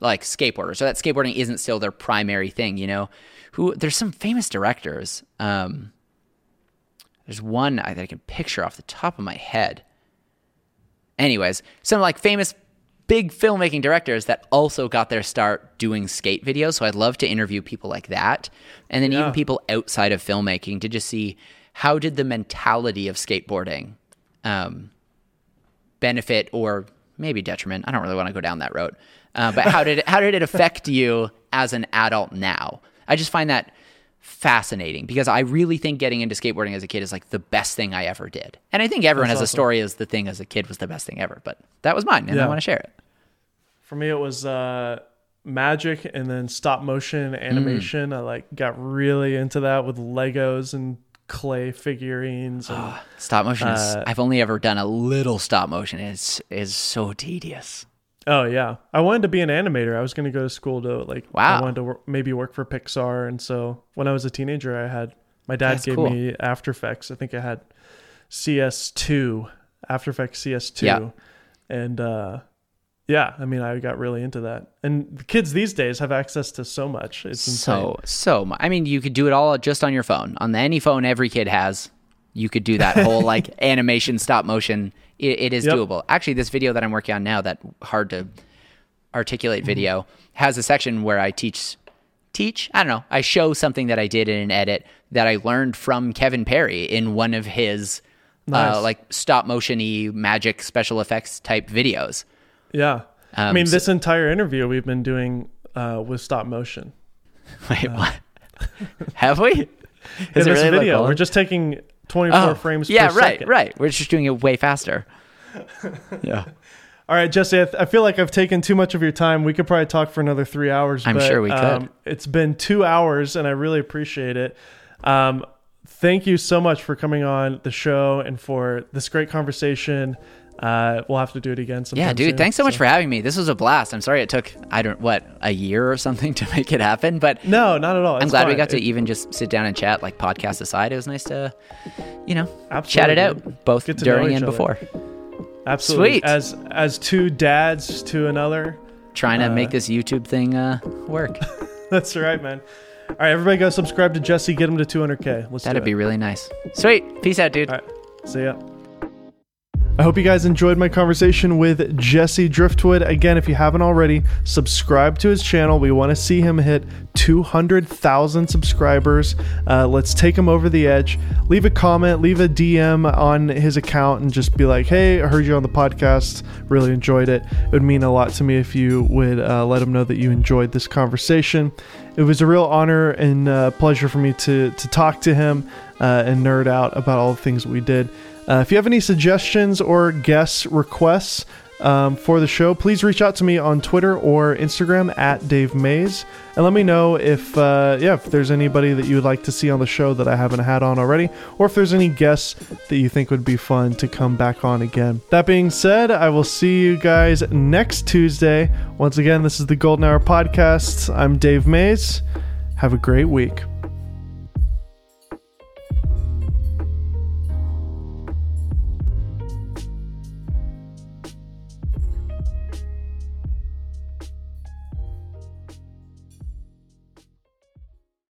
like skateboarders. So that skateboarding isn't still their primary thing, you know. Who There's some famous directors. Um There's one that I can picture off the top of my head. Anyways, some like famous big filmmaking directors that also got their start doing skate videos. So I'd love to interview people like that. And then yeah. even people outside of filmmaking, to just see how did the mentality of skateboarding um, benefit, or maybe detriment. I don't really want to go down that road. Uh, but how did it, how did it affect you as an adult now? I just find that fascinating, because I really think getting into skateboarding as a kid is like the best thing I ever did. And I think everyone That's has awesome. a story as the thing as a kid was the best thing ever, but that was mine, and yeah. I want to share it. For me, it was uh, magic, and then stop motion animation. Mm. I like got really into that with Legos and clay figurines. And, oh, stop motion. Uh, is, I've only ever done a little stop motion. It's is so tedious. Oh yeah, I wanted to be an animator. I was going to go to school to like. Wow. I wanted to work, maybe work for Pixar, and so when I was a teenager, I had my dad That's gave cool. me After Effects. I think I had C S two, After Effects C S two, yeah. and uh, yeah, I mean, I got really into that. And the kids these days have access to so much. It's so insane. so much. I mean, you could do it all just on your phone, on any phone every kid has. You could do that whole like animation stop motion. It, it is yep. doable. Actually, this video that I'm working on now, that hard to articulate video, mm-hmm. has a section where I teach, teach, I don't know, I show something that I did in an edit that I learned from Kevin Perry in one of his nice. uh, like stop motion-y magic special effects type videos. Yeah. Um, I mean, so, this entire interview we've been doing uh, with stop motion. Wait, uh, what? Have we? Is in it this really video, we're just taking twenty-four oh, frames yeah, per right, second. Yeah, right, right. We're just doing it way faster. Yeah. All right, Jesse, I, th- I feel like I've taken too much of your time. We could probably talk for another three hours. I'm but, sure we could. Um, it's been two hours, and I really appreciate it. Um, thank you so much for coming on the show and for this great conversation. Uh, we'll have to do it again sometime. Yeah, dude, soon, thanks so, so much for having me. This was a blast. I'm sorry it took, I don't what, a year or something to make it happen, but no, not at all. It's I'm glad fine. we got to it, even just sit down and chat, like podcast aside. It was nice to, you know, chat it out, both during and other. before. Absolutely. Sweet. As as two dads to another. Trying to uh, make this YouTube thing uh, work. That's right, man. All right, everybody go subscribe to Jesse. Get him to two hundred K. Let's That'd do it. be really nice. Sweet. Peace out, dude. All right. See ya. I hope you guys enjoyed my conversation with Jesse Driftwood. Again, if you haven't already, subscribe to his channel. We want to see him hit two hundred thousand subscribers. Uh, let's take him over the edge. Leave a comment, leave a D M on his account and just be like, hey, I heard you on the podcast. Really enjoyed it. It would mean a lot to me if you would uh, let him know that you enjoyed this conversation. It was a real honor and uh, pleasure for me to, to talk to him uh, and nerd out about all the things that we did. Uh, if you have any suggestions or guest requests um, for the show, please reach out to me on Twitter or Instagram at Dave Mays. And let me know if, uh, yeah, if there's anybody that you would like to see on the show that I haven't had on already, or if there's any guests that you think would be fun to come back on again. That being said, I will see you guys next Tuesday. Once again, this is the Golden Hour Podcast. I'm Dave Mays. Have a great week.